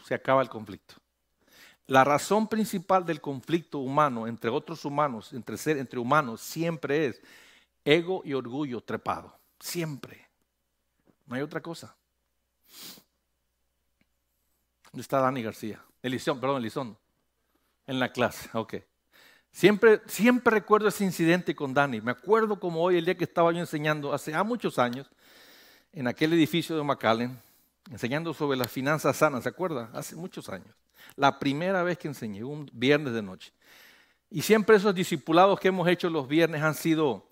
Se acaba el conflicto. La razón principal del conflicto humano entre otros humanos, entre humanos, siempre es ego y orgullo trepado. Siempre. No hay otra cosa. ¿Dónde está Dani García? Elisón. En la clase, ok. Siempre recuerdo ese incidente con Dani. Me acuerdo como hoy, el día que estaba yo enseñando hace muchos años, en aquel edificio de McAllen, enseñando sobre las finanzas sanas, ¿se acuerda? Hace muchos años. La primera vez que enseñé, un viernes de noche. Y siempre esos discipulados que hemos hecho los viernes han sido,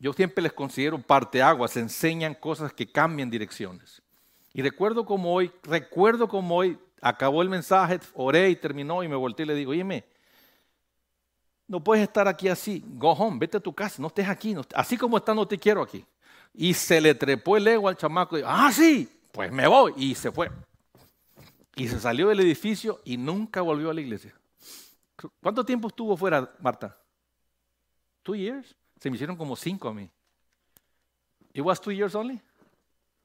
yo siempre les considero parteaguas, enseñan cosas que cambian direcciones. Y recuerdo como hoy, acabó el mensaje, oré y terminó y me volteé y le digo, oye, no puedes estar aquí así, go home, vete a tu casa, no estés aquí, así como estás no te quiero aquí. Y se le trepó el ego al chamaco y dijo, ah, sí, pues me voy. Y se fue. Y se salió del edificio y nunca volvió a la iglesia. ¿Cuánto tiempo estuvo fuera, Marta? 2 years? Se me hicieron como 5 a mí. It was 2 years only?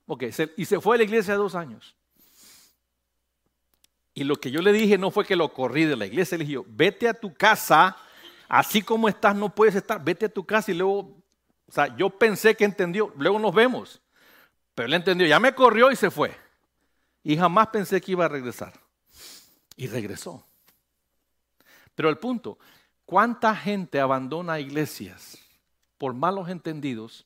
Ok, y se fue a la iglesia 2 años. Y lo que yo le dije no fue que lo corrí de la iglesia, le dije yo, vete a tu casa, así como estás no puedes estar, vete a tu casa y luego, o sea, yo pensé que entendió, luego nos vemos, pero él entendió, ya me corrió y se fue. Y jamás pensé que iba a regresar. Y regresó. Pero el punto, ¿cuánta gente abandona iglesias por malos entendidos?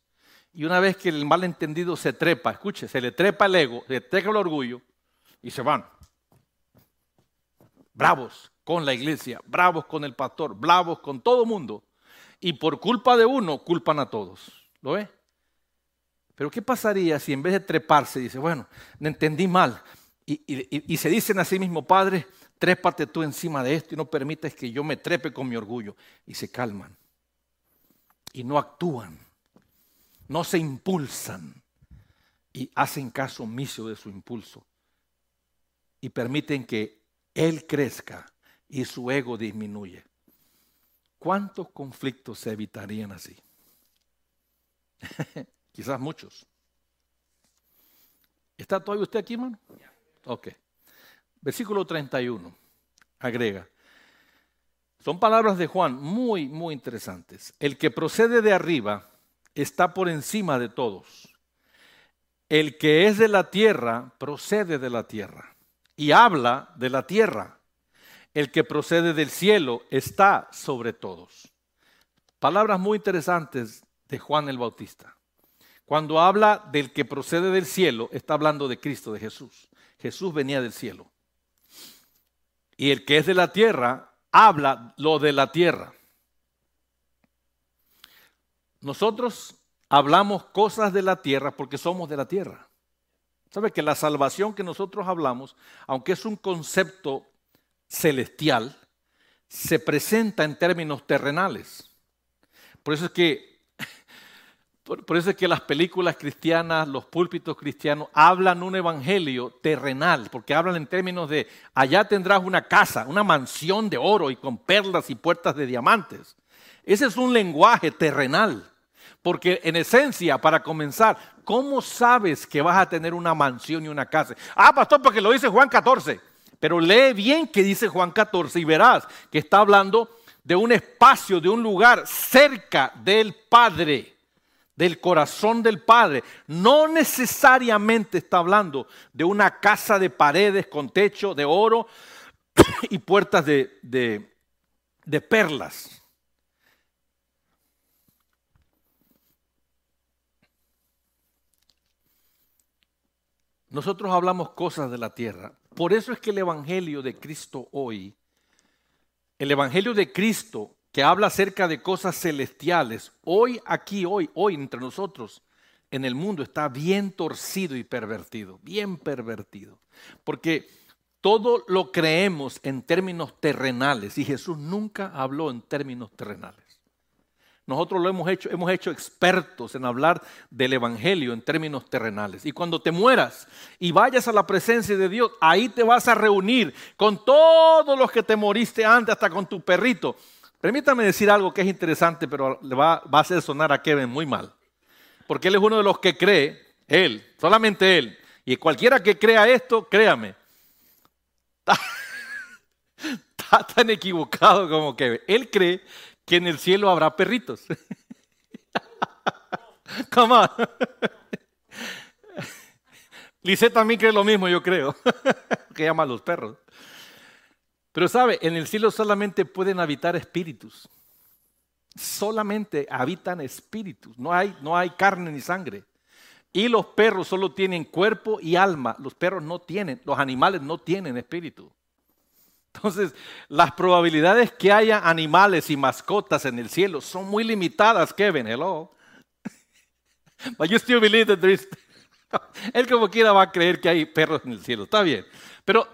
Y una vez que el malentendido se trepa, escuche, se le trepa el ego, se le trepa el orgullo y se van. Bravos con la iglesia, bravos con el pastor, bravos con todo el mundo. Y por culpa de uno, culpan a todos. ¿Lo ve? Pero ¿qué pasaría si en vez de treparse, dice, bueno, me entendí mal? Y se dicen a sí mismo, Padre, trépate tú encima de esto y no permites que yo me trepe con mi orgullo. Y se calman. Y no actúan. No se impulsan. Y hacen caso omiso de su impulso. Y permiten que Él crezca y su ego disminuye. ¿Cuántos conflictos se evitarían así? Quizás muchos. ¿Está todavía usted aquí, hermano? Ok. Versículo 31, agrega. Son palabras de Juan muy, muy interesantes. El que procede de arriba está por encima de todos. El que es de la tierra procede de la tierra y habla de la tierra. El que procede del cielo está sobre todos. Palabras muy interesantes de Juan el Bautista. Cuando habla del que procede del cielo, está hablando de Cristo, de Jesús. Jesús venía del cielo. Y el que es de la tierra, habla lo de la tierra. Nosotros hablamos cosas de la tierra porque somos de la tierra. ¿Sabe que la salvación que nosotros hablamos, aunque es un concepto celestial, se presenta en términos terrenales? Por eso es que las películas cristianas, los púlpitos cristianos hablan un evangelio terrenal, porque hablan en términos de allá tendrás una casa, una mansión de oro y con perlas y puertas de diamantes. Ese es un lenguaje terrenal, porque en esencia, para comenzar, ¿cómo sabes que vas a tener una mansión y una casa? Ah, pastor, porque lo dice Juan 14, pero lee bien que dice Juan 14 y verás que está hablando de un espacio, de un lugar cerca del Padre, del corazón del Padre. No necesariamente está hablando de una casa de paredes con techo de oro y puertas de perlas. Nosotros hablamos cosas de la tierra. Por eso es que el evangelio de Cristo hoy, el evangelio de Cristo que habla acerca de cosas celestiales, hoy aquí, hoy entre nosotros, en el mundo, está bien torcido y pervertido, bien pervertido. Porque todo lo creemos en términos terrenales y Jesús nunca habló en términos terrenales. Nosotros lo hemos hecho expertos en hablar del evangelio en términos terrenales. Y cuando te mueras y vayas a la presencia de Dios, ahí te vas a reunir con todos los que te moriste antes, hasta con tu perrito. Permítame decir algo que es interesante, pero le va a hacer sonar a Kevin muy mal. Porque él es uno de los que cree, él, solamente él. Y cualquiera que crea esto, créame, está tan equivocado como Kevin. Él cree que en el cielo habrá perritos. Come on. Lisset también cree lo mismo, yo creo, que llama a los perros. Pero sabe, en el cielo solamente pueden habitar espíritus. Solamente habitan espíritus. No hay carne ni sangre. Y los perros solo tienen cuerpo y alma. Los perros no tienen, los animales no tienen espíritu. Entonces, las probabilidades que haya animales y mascotas en el cielo son muy limitadas, Kevin. Hello. But you still believe that there is... Él como quiera va a creer que hay perros en el cielo. Está bien. Pero...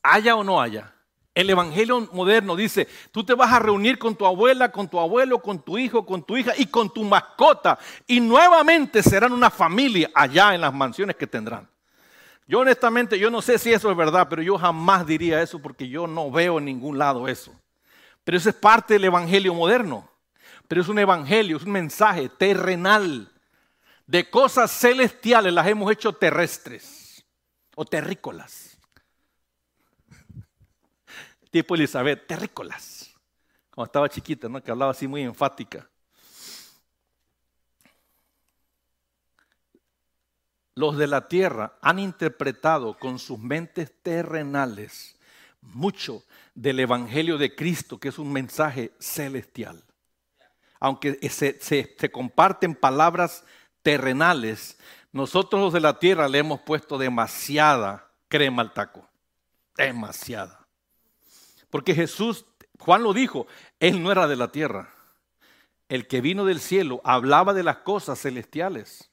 haya o no haya, el evangelio moderno dice, tú te vas a reunir con tu abuela, con tu abuelo, con tu hijo, con tu hija y con tu mascota y nuevamente serán una familia allá en las mansiones que tendrán. Yo honestamente, yo no sé si eso es verdad, pero yo jamás diría eso porque yo no veo en ningún lado eso. Pero eso es parte del evangelio moderno, pero es un evangelio, es un mensaje terrenal. De cosas celestiales las hemos hecho terrestres o terrícolas. Tipo Elizabeth, terrícolas, cuando estaba chiquita, ¿no? Que hablaba así muy enfática. Los de la tierra han interpretado con sus mentes terrenales mucho del evangelio de Cristo, que es un mensaje celestial. Aunque se comparten palabras terrenales, nosotros los de la tierra le hemos puesto demasiada crema al taco, demasiada. Porque Jesús, Juan lo dijo, él no era de la tierra. El que vino del cielo hablaba de las cosas celestiales.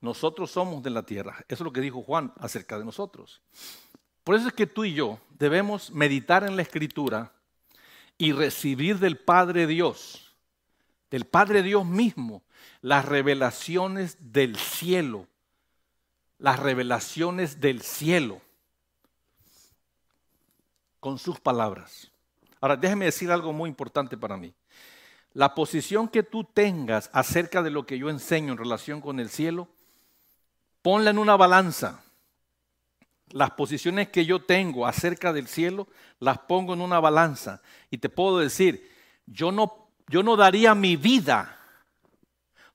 Nosotros somos de la tierra. Eso es lo que dijo Juan acerca de nosotros. Por eso es que tú y yo debemos meditar en la Escritura y recibir del Padre Dios mismo, las revelaciones del cielo. Las revelaciones del cielo. Con sus palabras. Ahora, déjeme decir algo muy importante para mí. La posición que tú tengas acerca de lo que yo enseño en relación con el cielo, ponla en una balanza. Las posiciones que yo tengo acerca del cielo las pongo en una balanza y te puedo decir, yo no daría mi vida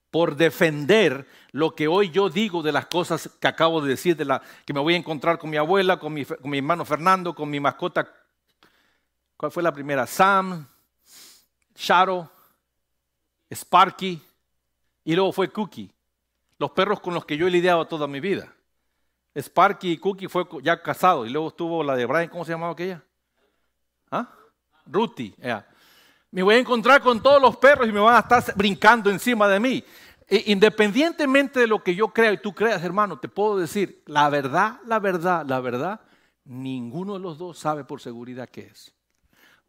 por defender lo que hoy yo digo de las cosas que acabo de decir, que me voy a encontrar con mi abuela, con mi hermano Fernando, con mi mascota. ¿Cuál fue la primera? Sam, Sharo, Sparky y luego fue Cookie. Los perros con los que yo he lidiado toda mi vida. Sparky y Cookie fue ya casado y luego estuvo la de Brian, ¿cómo se llamaba aquella? ¿Ah? Ruthie. Yeah. Me voy a encontrar con todos los perros y me van a estar brincando encima de mí. Independientemente de lo que yo crea y tú creas, hermano, te puedo decir, la verdad, ninguno de los dos sabe por seguridad qué es.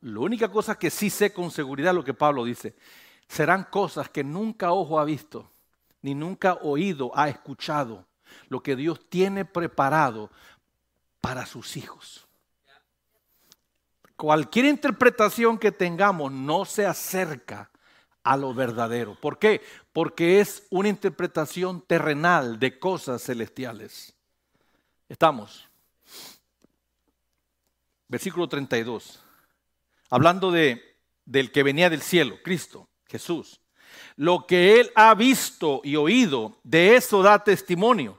La única cosa que sí sé con seguridad es lo que Pablo dice. Serán cosas que nunca ojo ha visto, ni nunca oído ha escuchado. Lo que Dios tiene preparado para sus hijos. Cualquier interpretación que tengamos no se acerca a lo verdadero. ¿Por qué? Porque es una interpretación terrenal de cosas celestiales. Estamos. Versículo 32. Hablando del que venía del cielo, Cristo, Jesús. Lo que él ha visto y oído, de eso da testimonio.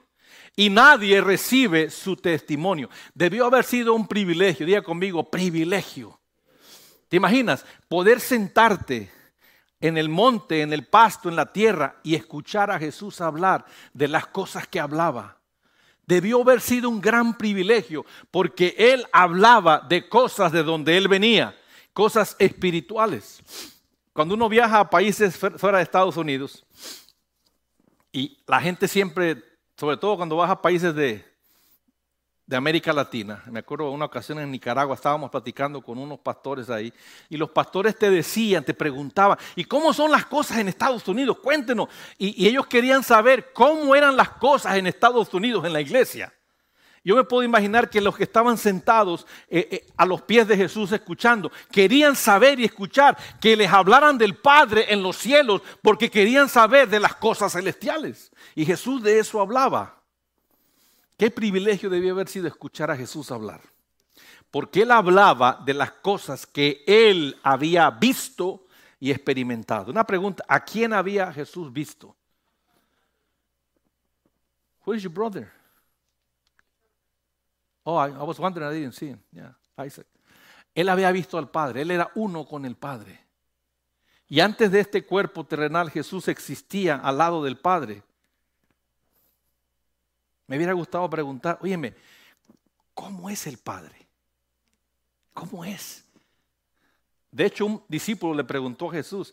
Y nadie recibe su testimonio. Debió haber sido un privilegio. Diga conmigo, privilegio. ¿Te imaginas? Poder sentarte en el monte, en el pasto, en la tierra y escuchar a Jesús hablar de las cosas que hablaba. Debió haber sido un gran privilegio porque él hablaba de cosas de donde él venía, cosas espirituales. Cuando uno viaja a países fuera de Estados Unidos y la gente siempre, sobre todo cuando vas a países de América Latina, me acuerdo una ocasión en Nicaragua estábamos platicando con unos pastores ahí y los pastores te decían, te preguntaban, ¿y cómo son las cosas en Estados Unidos? Cuéntenos. Y ellos querían saber cómo eran las cosas en Estados Unidos en la iglesia. Yo me puedo imaginar que los que estaban sentados a los pies de Jesús escuchando, querían saber y escuchar que les hablaran del Padre en los cielos porque querían saber de las cosas celestiales. Y Jesús de eso hablaba. Qué privilegio debió haber sido escuchar a Jesús hablar. Porque él hablaba de las cosas que él había visto y experimentado. Una pregunta, ¿a quién había Jesús visto? Where is your brother? Oh, I was wondering, I didn't see him. Yeah, Isaac. Él había visto al Padre, él era uno con el Padre. Y antes de este cuerpo terrenal, Jesús existía al lado del Padre. Me hubiera gustado preguntar, óyeme, ¿cómo es el Padre? ¿Cómo es? De hecho, un discípulo le preguntó a Jesús,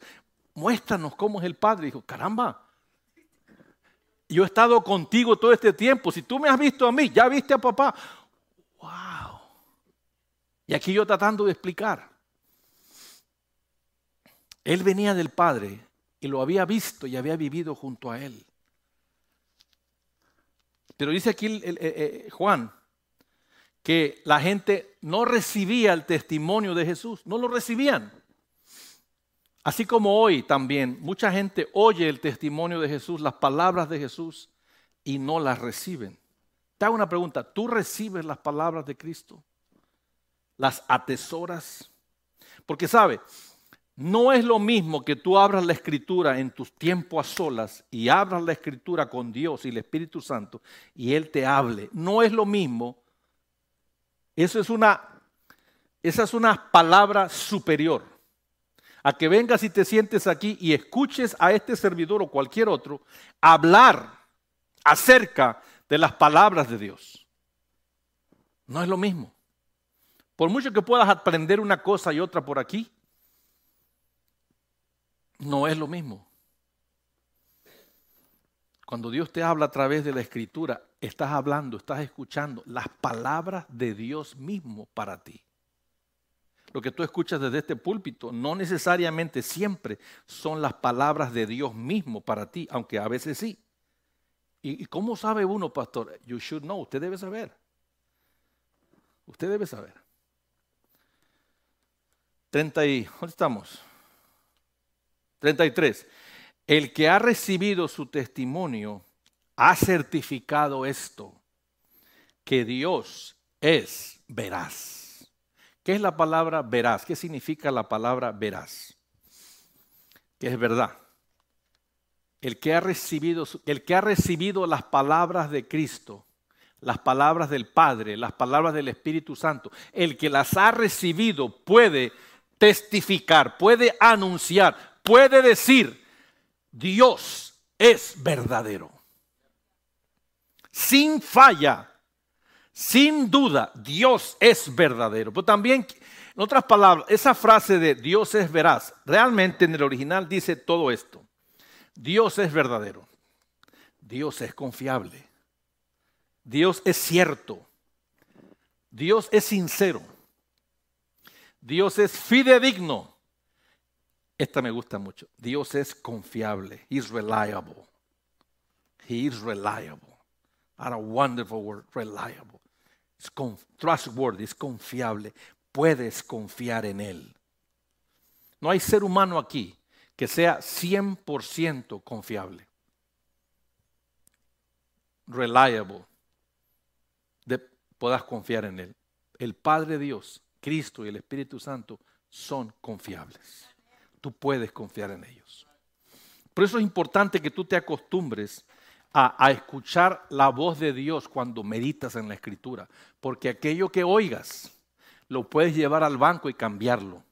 muéstranos cómo es el Padre. Y dijo, caramba. Yo he estado contigo todo este tiempo. Si tú me has visto a mí, ya viste a papá. ¡Wow! Y aquí yo tratando de explicar. Él venía del Padre y lo había visto y había vivido junto a él. Pero dice aquí Juan que la gente no recibía el testimonio de Jesús. No lo recibían. Así como hoy también, mucha gente oye el testimonio de Jesús, las palabras de Jesús y no las reciben. Te hago una pregunta, ¿tú recibes las palabras de Cristo? ¿Las atesoras? Porque sabe, no es lo mismo que tú abras la Escritura en tus tiempos a solas y abras la Escritura con Dios y el Espíritu Santo y Él te hable. No es lo mismo. Esa es una palabra superior. A que vengas y te sientes aquí y escuches a este servidor o cualquier otro hablar acerca de las palabras de Dios. No es lo mismo. Por mucho que puedas aprender una cosa y otra por aquí, no es lo mismo. Cuando Dios te habla a través de la Escritura, estás hablando, estás escuchando las palabras de Dios mismo para ti. Lo que tú escuchas desde este púlpito no necesariamente siempre son las palabras de Dios mismo para ti, aunque a veces sí. ¿Y cómo sabe uno, pastor? You should know. Usted debe saber. Usted debe saber. 33. El que ha recibido su testimonio ha certificado esto, que Dios es veraz. ¿Qué es la palabra veraz? ¿Qué significa la palabra veraz? Que es verdad. El que ha recibido las palabras de Cristo, las palabras del Padre, las palabras del Espíritu Santo, el que las ha recibido puede testificar, puede anunciar, puede decir: Dios es verdadero. Sin falla, sin duda, Dios es verdadero. Pero también, en otras palabras, esa frase de Dios es veraz, realmente en el original dice todo esto: Dios es verdadero, Dios es confiable, Dios es cierto, Dios es sincero, Dios es fidedigno. Esta me gusta mucho. Dios es confiable. He's reliable. He is reliable. What a wonderful word, reliable. It's trustworthy, es confiable. Puedes confiar en Él. No hay ser humano aquí que sea 100% confiable. Reliable. Puedas confiar en Él. El Padre Dios, Cristo y el Espíritu Santo son confiables. Tú puedes confiar en ellos. Por eso es importante que tú te acostumbres a escuchar la voz de Dios cuando meditas en la Escritura. Porque aquello que oigas lo puedes llevar al banco y cambiarlo.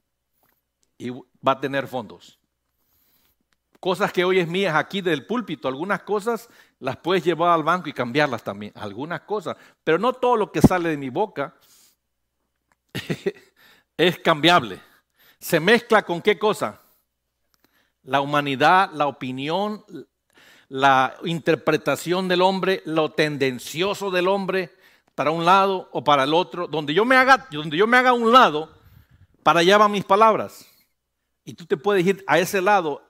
Y va a tener fondos. Cosas que oyes mías aquí del púlpito, algunas cosas las puedes llevar al banco y cambiarlas también, algunas cosas, pero no todo lo que sale de mi boca es cambiable. Se mezcla con qué cosa: la humanidad, la opinión, la interpretación del hombre, lo tendencioso del hombre para un lado o para el otro. Donde yo me haga un lado, para allá van mis palabras, y tú te puedes ir a ese lado,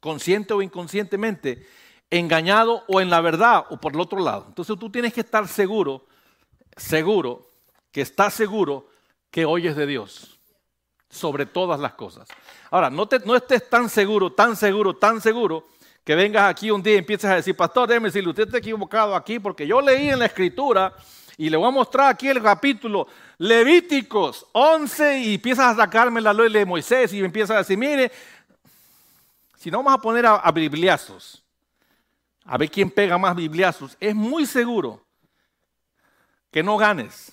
consciente o inconscientemente, engañado o en la verdad o por el otro lado. Entonces tú tienes que estar seguro, que estás seguro que oyes de Dios sobre todas las cosas. Ahora, no estés tan seguro, que vengas aquí un día y empieces a decir: pastor, déjeme decirle, usted está equivocado aquí porque yo leí en la Escritura y le voy a mostrar aquí el capítulo Levíticos 11, y empiezas a sacarme la ley de Moisés y empiezas a decir: mire, si no, vamos a poner a bibliazos, a ver quién pega más bibliazos. Es muy seguro que no ganes,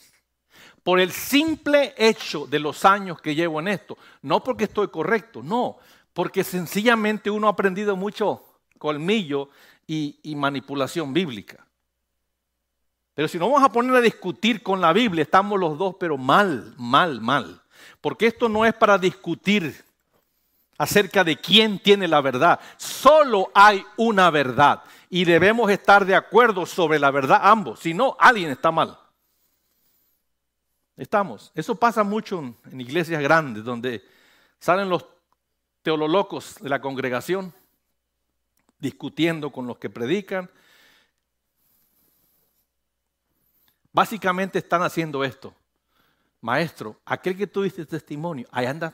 por el simple hecho de los años que llevo en esto. No porque estoy correcto, no, porque sencillamente uno ha aprendido mucho colmillo y manipulación bíblica. Pero si nos vamos a poner a discutir con la Biblia, estamos los dos, pero mal. Porque esto no es para discutir acerca de quién tiene la verdad. Solo hay una verdad y debemos estar de acuerdo sobre la verdad ambos. Si no, alguien está mal. Eso pasa mucho en iglesias grandes, donde salen los teolólogos de la congregación discutiendo con los que predican. Básicamente están haciendo esto: maestro, aquel que tú diste testimonio, ahí anda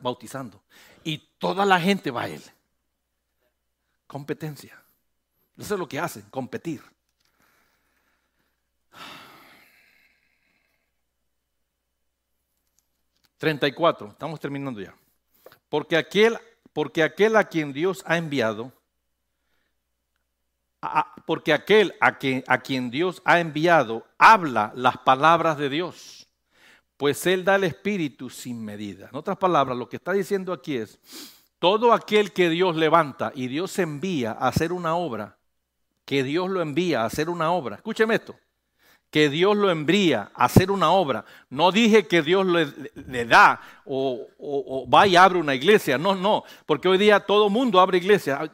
bautizando. Y toda la gente va a él. Competencia. Eso es lo que hacen, competir. Estamos terminando ya. Porque aquel a quien Dios ha enviado, porque aquel a quien Dios ha enviado habla las palabras de Dios, pues Él da el Espíritu sin medida. En otras palabras, lo que está diciendo aquí es: todo aquel que Dios levanta y Dios envía a hacer una obra, escúcheme esto, que Dios lo envía a hacer una obra. No dije que Dios le da o va y abre una iglesia, no, porque hoy día todo mundo abre iglesias.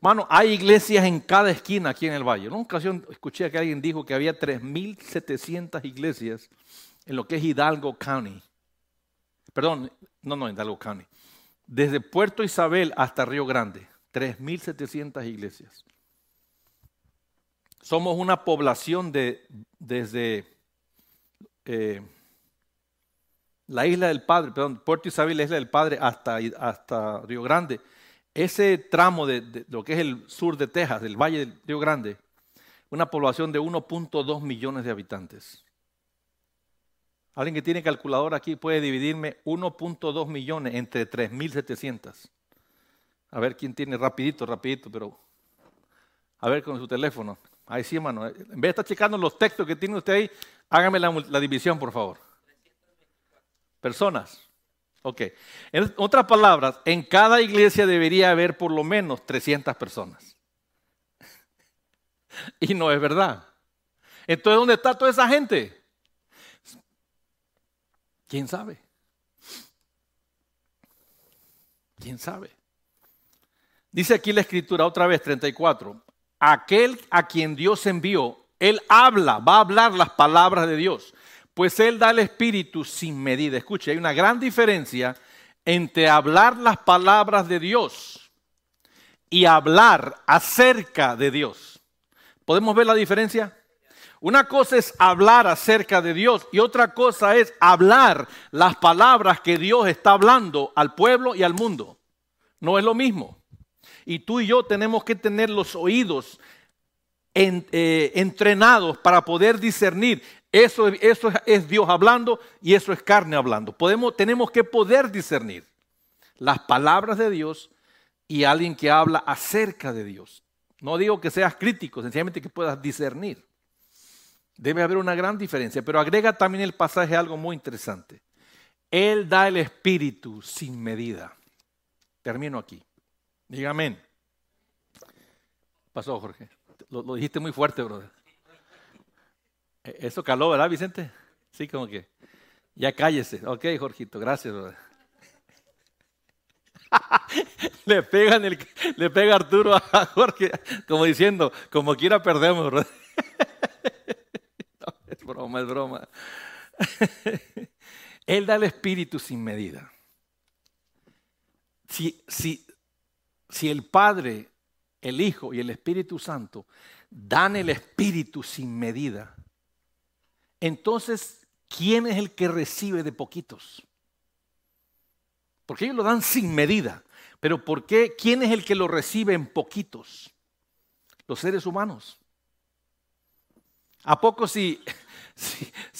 Mano, hay iglesias en cada esquina aquí en el Valle. En una ocasión escuché que alguien dijo que había 3,700 iglesias en lo que es Hidalgo County. Hidalgo County. Desde Puerto Isabel hasta Río Grande, 3,700 iglesias. Somos una población desde la Isla del Padre, Puerto Isabel, la Isla del Padre hasta Río Grande. Ese tramo de lo que es el sur de Texas, del Valle del Río Grande, una población de 1.2 millones de habitantes. Alguien que tiene calculadora aquí puede dividirme 1.2 millones entre 3.700. A ver quién tiene, rapidito, pero a ver con su teléfono. Ahí sí, hermano. En vez de estar checando los textos que tiene usted ahí, hágame la división, por favor. Personas. Ok. En otras palabras, en cada iglesia debería haber por lo menos 300 personas. Y no es verdad. Entonces, ¿dónde está toda esa gente? ¿Quién sabe? ¿Quién sabe? Dice aquí la Escritura, otra vez, 34. Aquel a quien Dios envió, él habla, va a hablar las palabras de Dios, pues él da el Espíritu sin medida. Escuche, hay una gran diferencia entre hablar las palabras de Dios y hablar acerca de Dios. ¿Podemos ver la diferencia? Una cosa es hablar acerca de Dios y otra cosa es hablar las palabras que Dios está hablando al pueblo y al mundo. No es lo mismo. Y tú y yo tenemos que tener los oídos entrenados para poder discernir. Eso es Dios hablando y eso es carne hablando. Tenemos que poder discernir las palabras de Dios y alguien que habla acerca de Dios. No digo que seas crítico, sencillamente que puedas discernir. Debe haber una gran diferencia, pero agrega también el pasaje algo muy interesante. Él da el Espíritu sin medida. Termino aquí. Diga amén. Pasó, Jorge. Lo dijiste muy fuerte, brother. Eso caló, ¿verdad, Vicente? Sí, como que. Ya cállese. Ok, Jorgito, gracias, brother. Le pega Arturo a Jorge, como diciendo, como quiera perdemos, brother. No, es broma, es broma. Él da el Espíritu sin medida. Si el Padre, el Hijo y el Espíritu Santo dan el Espíritu sin medida, entonces, ¿quién es el que recibe de poquitos? Porque ellos lo dan sin medida. Pero ¿por qué? ¿Quién es el que lo recibe en poquitos? Los seres humanos. ¿A poco si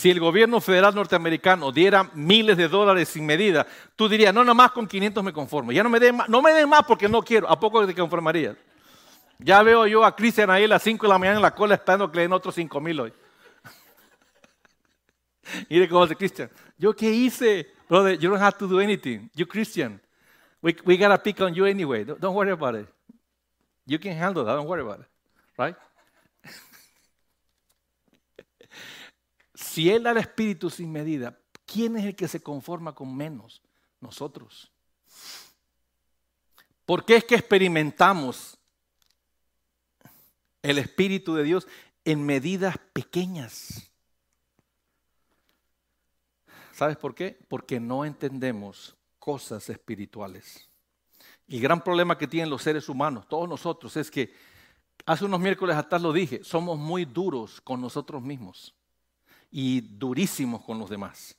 el gobierno federal norteamericano diera miles de dólares sin medida, tú dirías, no, nada más con 500 me conformo, ya no me den más porque no quiero? ¿A poco te conformarías? Ya veo yo a Christian ahí a las 5 de la mañana en la cola esperando que le den otros 5,000 hoy. Mire cómo dice Christian, ¿yo qué hice? Brother, you don't have to do anything. You Christian, we gotta pick on you anyway. Don't worry about it. You can handle that, don't worry about it. Right? Si Él da el Espíritu sin medida, ¿quién es el que se conforma con menos? Nosotros. ¿Por qué es que experimentamos el Espíritu de Dios en medidas pequeñas? ¿Sabes por qué? Porque no entendemos cosas espirituales. El gran problema que tienen los seres humanos, todos nosotros, es que hace unos miércoles atrás lo dije, somos muy duros con nosotros mismos. Y durísimos con los demás.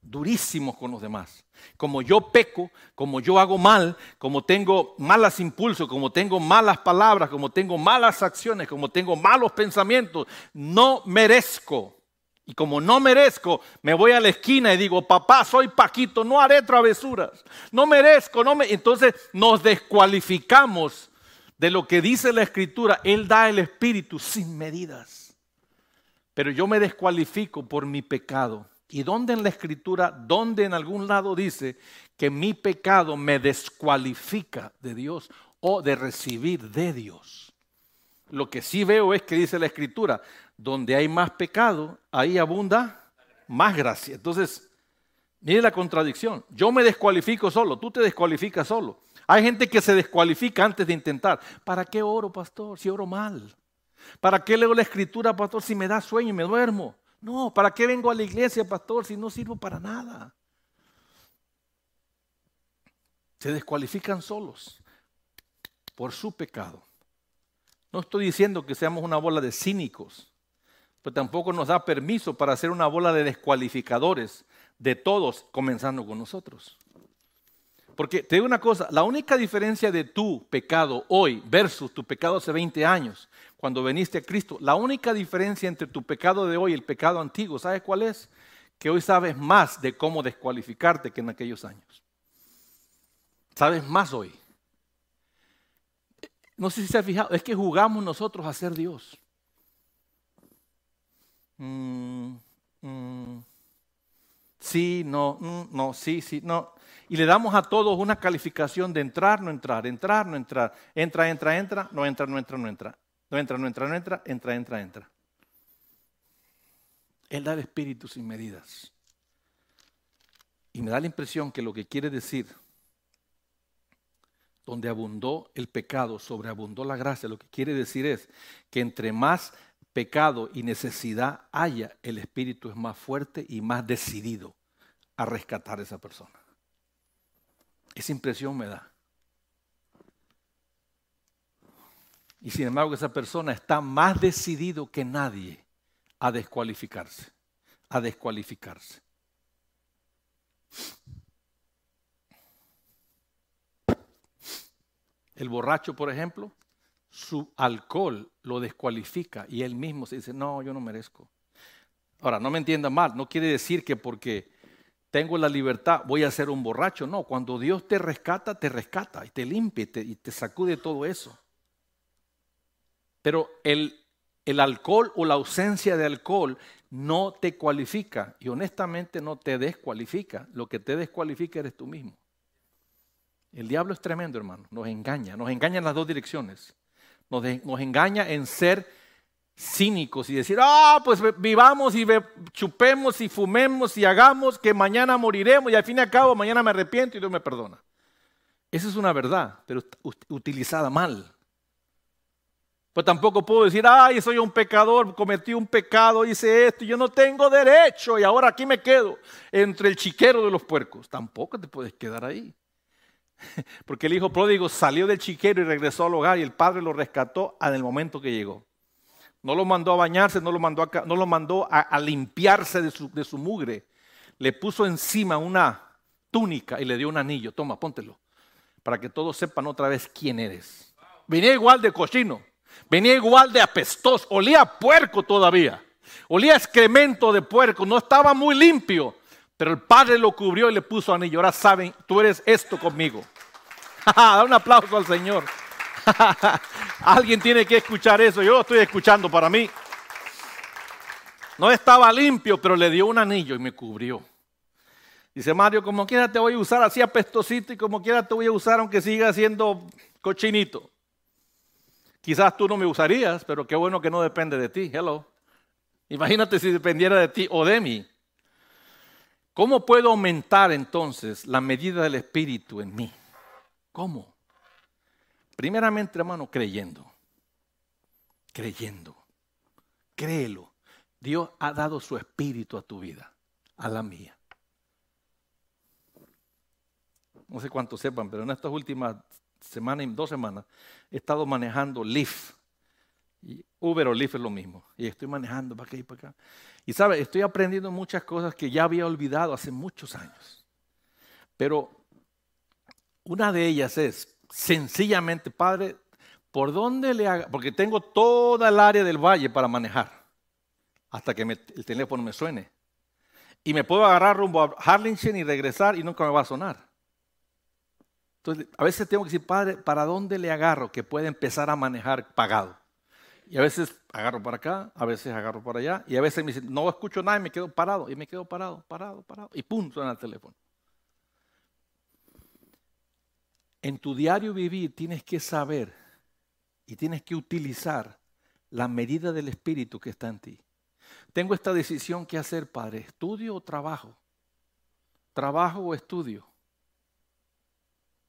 Durísimos con los demás. Como yo peco, como yo hago mal, como tengo malos impulsos, como tengo malas palabras, como tengo malas acciones, como tengo malos pensamientos, no merezco. Y como no merezco, me voy a la esquina y digo, papá, soy Paquito, no haré travesuras. No merezco. Entonces nos descualificamos de lo que dice la Escritura. Él da el Espíritu sin medidas. Pero yo me descualifico por mi pecado. ¿Y dónde en la Escritura, dónde en algún lado dice que mi pecado me descualifica de Dios o de recibir de Dios? Lo que sí veo es que dice la Escritura, donde hay más pecado, ahí abunda más gracia. Entonces, mire la contradicción. Yo me descualifico solo, tú te descualificas solo. Hay gente que se descualifica antes de intentar. ¿Para qué oro, pastor, si oro mal? ¿Para qué leo la Escritura, pastor, si me da sueño y me duermo? No, ¿para qué vengo a la iglesia, pastor, si no sirvo para nada? Se descualifican solos por su pecado. No estoy diciendo que seamos una bola de cínicos, pero tampoco nos da permiso para ser una bola de descualificadores de todos, comenzando con nosotros. Porque te digo una cosa, la única diferencia de tu pecado hoy versus tu pecado hace 20 años cuando viniste a Cristo. La única diferencia entre tu pecado de hoy y el pecado antiguo, ¿sabes cuál es? Que hoy sabes más de cómo descualificarte que en aquellos años. Sabes más hoy. No sé si se ha fijado, es que jugamos nosotros a ser Dios. Sí, no, no, sí, sí, no. Y le damos a todos una calificación de entrar, no entrar, entrar, no entrar, entra, entra, entra, no entra, no entra, no entra, no entra, no entra, no entra, entra, entra, entra. Él da el espíritu sin medidas. Y me da la impresión que lo que quiere decir, donde abundó el pecado, sobreabundó la gracia, lo que quiere decir es que entre más pecado y necesidad haya, el espíritu es más fuerte y más decidido a rescatar a esa persona. Esa impresión me da. Y sin embargo esa persona está más decidido que nadie a descualificarse, a descualificarse. El borracho, por ejemplo, su alcohol lo descualifica y él mismo se dice, no, yo no merezco. Ahora, no me entiendan mal, no quiere decir que porque tengo la libertad voy a ser un borracho. No, cuando Dios te rescata y te limpia y te sacude todo eso. Pero el alcohol o la ausencia de alcohol no te cualifica y honestamente no te descualifica. Lo que te descualifica eres tú mismo. El diablo es tremendo, hermano, nos engaña en las dos direcciones. Nos engaña en ser cínicos y decir, pues vivamos y chupemos y fumemos y hagamos que mañana moriremos y al fin y al cabo mañana me arrepiento y Dios me perdona. Esa es una verdad, pero utilizada mal. Pues tampoco puedo decir, soy un pecador, cometí un pecado, hice esto, y yo no tengo derecho y ahora aquí me quedo entre el chiquero de los puercos. Tampoco te puedes quedar ahí. Porque el hijo pródigo salió del chiquero y regresó al hogar y el padre lo rescató en el momento que llegó. No lo mandó a bañarse, no lo mandó a limpiarse de su mugre. Le puso encima una túnica y le dio un anillo. Toma, póntelo, para que todos sepan otra vez quién eres. Venía igual de cochino, venía igual de apestoso, olía a puerco todavía. Olía a excremento de puerco, no estaba muy limpio. Pero el padre lo cubrió y le puso anillo. Ahora saben, tú eres esto conmigo. Da un aplauso al Señor. Alguien tiene que escuchar eso. Yo lo estoy escuchando para mí. No estaba limpio, pero le dio un anillo y me cubrió. Dice Mario, como quiera te voy a usar así apestosito y como quiera te voy a usar aunque siga siendo cochinito. Quizás tú no me usarías, pero qué bueno que no depende de ti. Hello. Imagínate si dependiera de ti o de mí. ¿Cómo puedo aumentar entonces la medida del Espíritu en mí? ¿Cómo? Primeramente, hermano, creyendo. Creyendo. Créelo. Dios ha dado su Espíritu a tu vida, a la mía. No sé cuántos sepan, pero en estas últimas semanas, 2 semanas, he estado manejando Lyft. Uber o Lyft es lo mismo. Y estoy manejando para acá y para acá. Y sabes, estoy aprendiendo muchas cosas que ya había olvidado hace muchos años. Pero una de ellas es, sencillamente, Padre, ¿por dónde le haga? Porque tengo toda el área del valle para manejar. Hasta que el teléfono me suene. Y me puedo agarrar rumbo a Harlingen y regresar y nunca me va a sonar. Entonces, a veces tengo que decir, Padre, ¿para dónde le agarro que pueda empezar a manejar pagado? Y a veces agarro para acá, a veces agarro para allá, y a veces me dicen, no escucho nada y me quedo parado, parado, y pum, suena el teléfono. En tu diario vivir tienes que saber y tienes que utilizar la medida del Espíritu que está en ti. Tengo esta decisión que hacer, Padre, ¿estudio o trabajo? ¿Trabajo o estudio?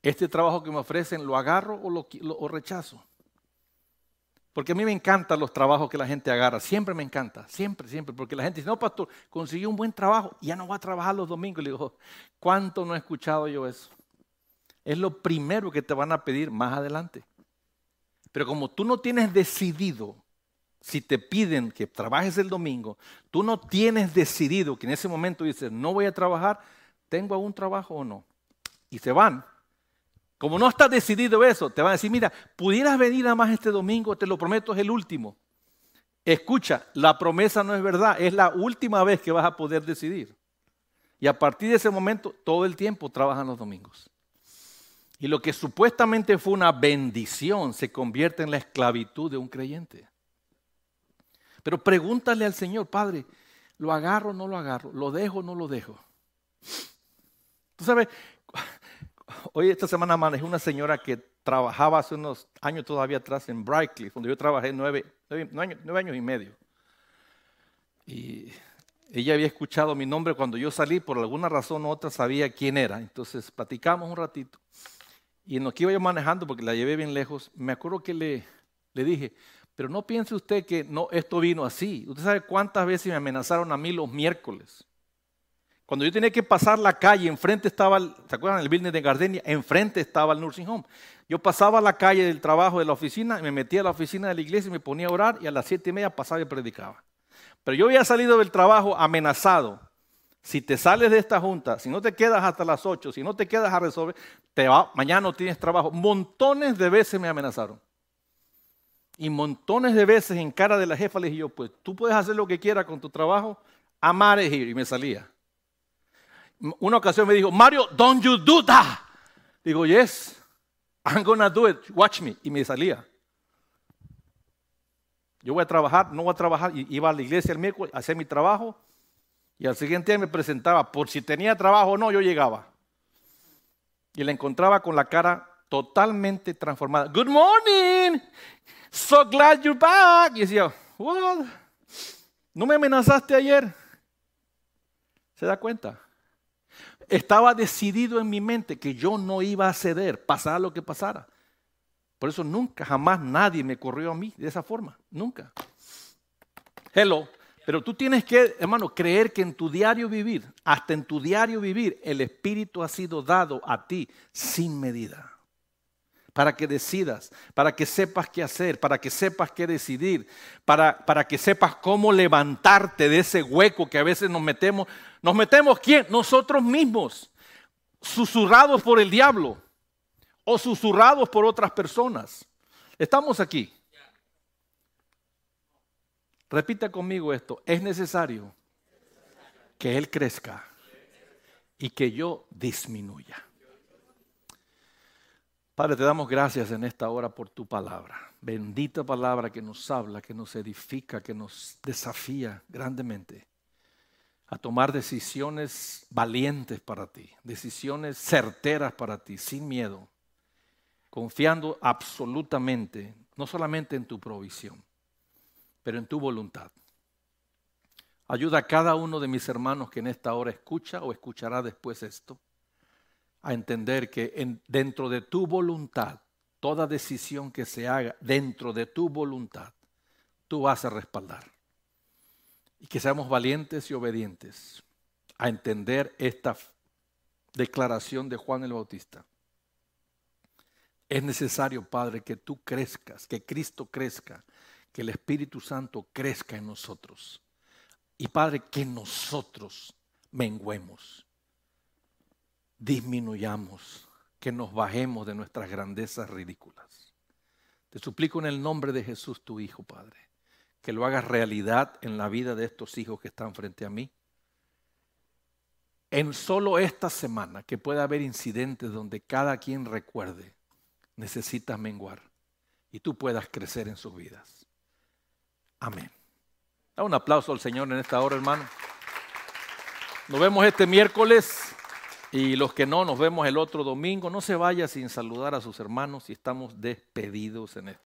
¿Este trabajo que me ofrecen lo agarro o rechazo? Porque a mí me encantan los trabajos que la gente agarra. Siempre me encanta, siempre. Porque la gente dice, no, pastor, conseguí un buen trabajo y ya no voy a trabajar los domingos. Y le digo, ¿cuánto no he escuchado yo eso? Es lo primero que te van a pedir más adelante. Pero como tú no tienes decidido, si te piden que trabajes el domingo, tú no tienes decidido que en ese momento dices, no voy a trabajar, ¿tengo algún trabajo o no? Y se van. Como no estás decidido eso, te van a decir, mira, pudieras venir a más este domingo, te lo prometo, es el último. Escucha, la promesa no es verdad, es la última vez que vas a poder decidir. Y a partir de ese momento, todo el tiempo trabajan los domingos. Y lo que supuestamente fue una bendición se convierte en la esclavitud de un creyente. Pero pregúntale al Señor, Padre, ¿lo agarro o no lo agarro? ¿Lo dejo o no lo dejo? Tú sabes, hoy esta semana manejé una señora que trabajaba hace unos años todavía atrás en Brightley, donde yo trabajé 9 años y medio. Y ella había escuchado mi nombre cuando yo salí, por alguna razón u otra sabía quién era. Entonces platicamos un ratito. Y en lo que iba yo manejando, porque la llevé bien lejos, me acuerdo que le dije, pero no piense usted que no, esto vino así. Usted sabe cuántas veces me amenazaron a mí los miércoles. Cuando yo tenía que pasar la calle, enfrente estaba, ¿se acuerdan? El building de Gardenia, enfrente estaba el nursing home. Yo pasaba la calle del trabajo de la oficina, me metía a la oficina de la iglesia y me ponía a orar, y a las 7:30 pasaba y predicaba. Pero yo había salido del trabajo amenazado. Si te sales de esta junta, si no te quedas hasta las 8, si no te quedas a resolver, mañana no tienes trabajo. Montones de veces me amenazaron. Y montones de veces en cara de la jefa le dije yo, pues tú puedes hacer lo que quieras con tu trabajo, amar es ir. Y me salía. Una ocasión me dijo, Mario, don't you do that. Digo, yes, I'm gonna do it, watch me. Y me salía. Yo voy a trabajar, no voy a trabajar. Iba a la iglesia el miércoles, hacía mi trabajo. Y al siguiente día me presentaba, por si tenía trabajo o no, yo llegaba. Y la encontraba con la cara totalmente transformada. Good morning, so glad you're back. Y decía, what? ¿No me amenazaste ayer? ¿Se da cuenta? Estaba decidido en mi mente que yo no iba a ceder, pasara lo que pasara. Por eso nunca, jamás nadie me corrió a mí de esa forma. Nunca. Hello. Pero tú tienes que, hermano, creer que en tu diario vivir, hasta en tu diario vivir, el Espíritu ha sido dado a ti sin medida. Para que decidas, para que sepas qué hacer, para que sepas qué decidir, para que sepas cómo levantarte de ese hueco que a veces nos metemos. ¿Nos metemos quién? Nosotros mismos, susurrados por el diablo o susurrados por otras personas. Estamos aquí. Repita conmigo esto, es necesario que Él crezca y que yo disminuya. Padre, te damos gracias en esta hora por tu palabra. Bendita palabra que nos habla, que nos edifica, que nos desafía grandemente a tomar decisiones valientes para ti, decisiones certeras para ti, sin miedo, confiando absolutamente, no solamente en tu provisión, pero en tu voluntad. Ayuda a cada uno de mis hermanos que en esta hora escucha o escuchará después esto, a entender que dentro de tu voluntad, toda decisión que se haga dentro de tu voluntad, tú vas a respaldar. Y que seamos valientes y obedientes a entender esta declaración de Juan el Bautista. Es necesario, Padre, que tú crezcas, que Cristo crezca, que el Espíritu Santo crezca en nosotros. Y Padre, que nosotros menguemos, disminuyamos, que nos bajemos de nuestras grandezas ridículas. Te suplico en el nombre de Jesús, tu Hijo, Padre, que lo hagas realidad en la vida de estos hijos que están frente a mí. En solo esta semana, que pueda haber incidentes donde cada quien recuerde, necesitas menguar y tú puedas crecer en sus vidas. Amén. Da un aplauso al Señor en esta hora, hermano. Nos vemos este miércoles. Y los que no, nos vemos el otro domingo. No se vaya sin saludar a sus hermanos y estamos despedidos en esto.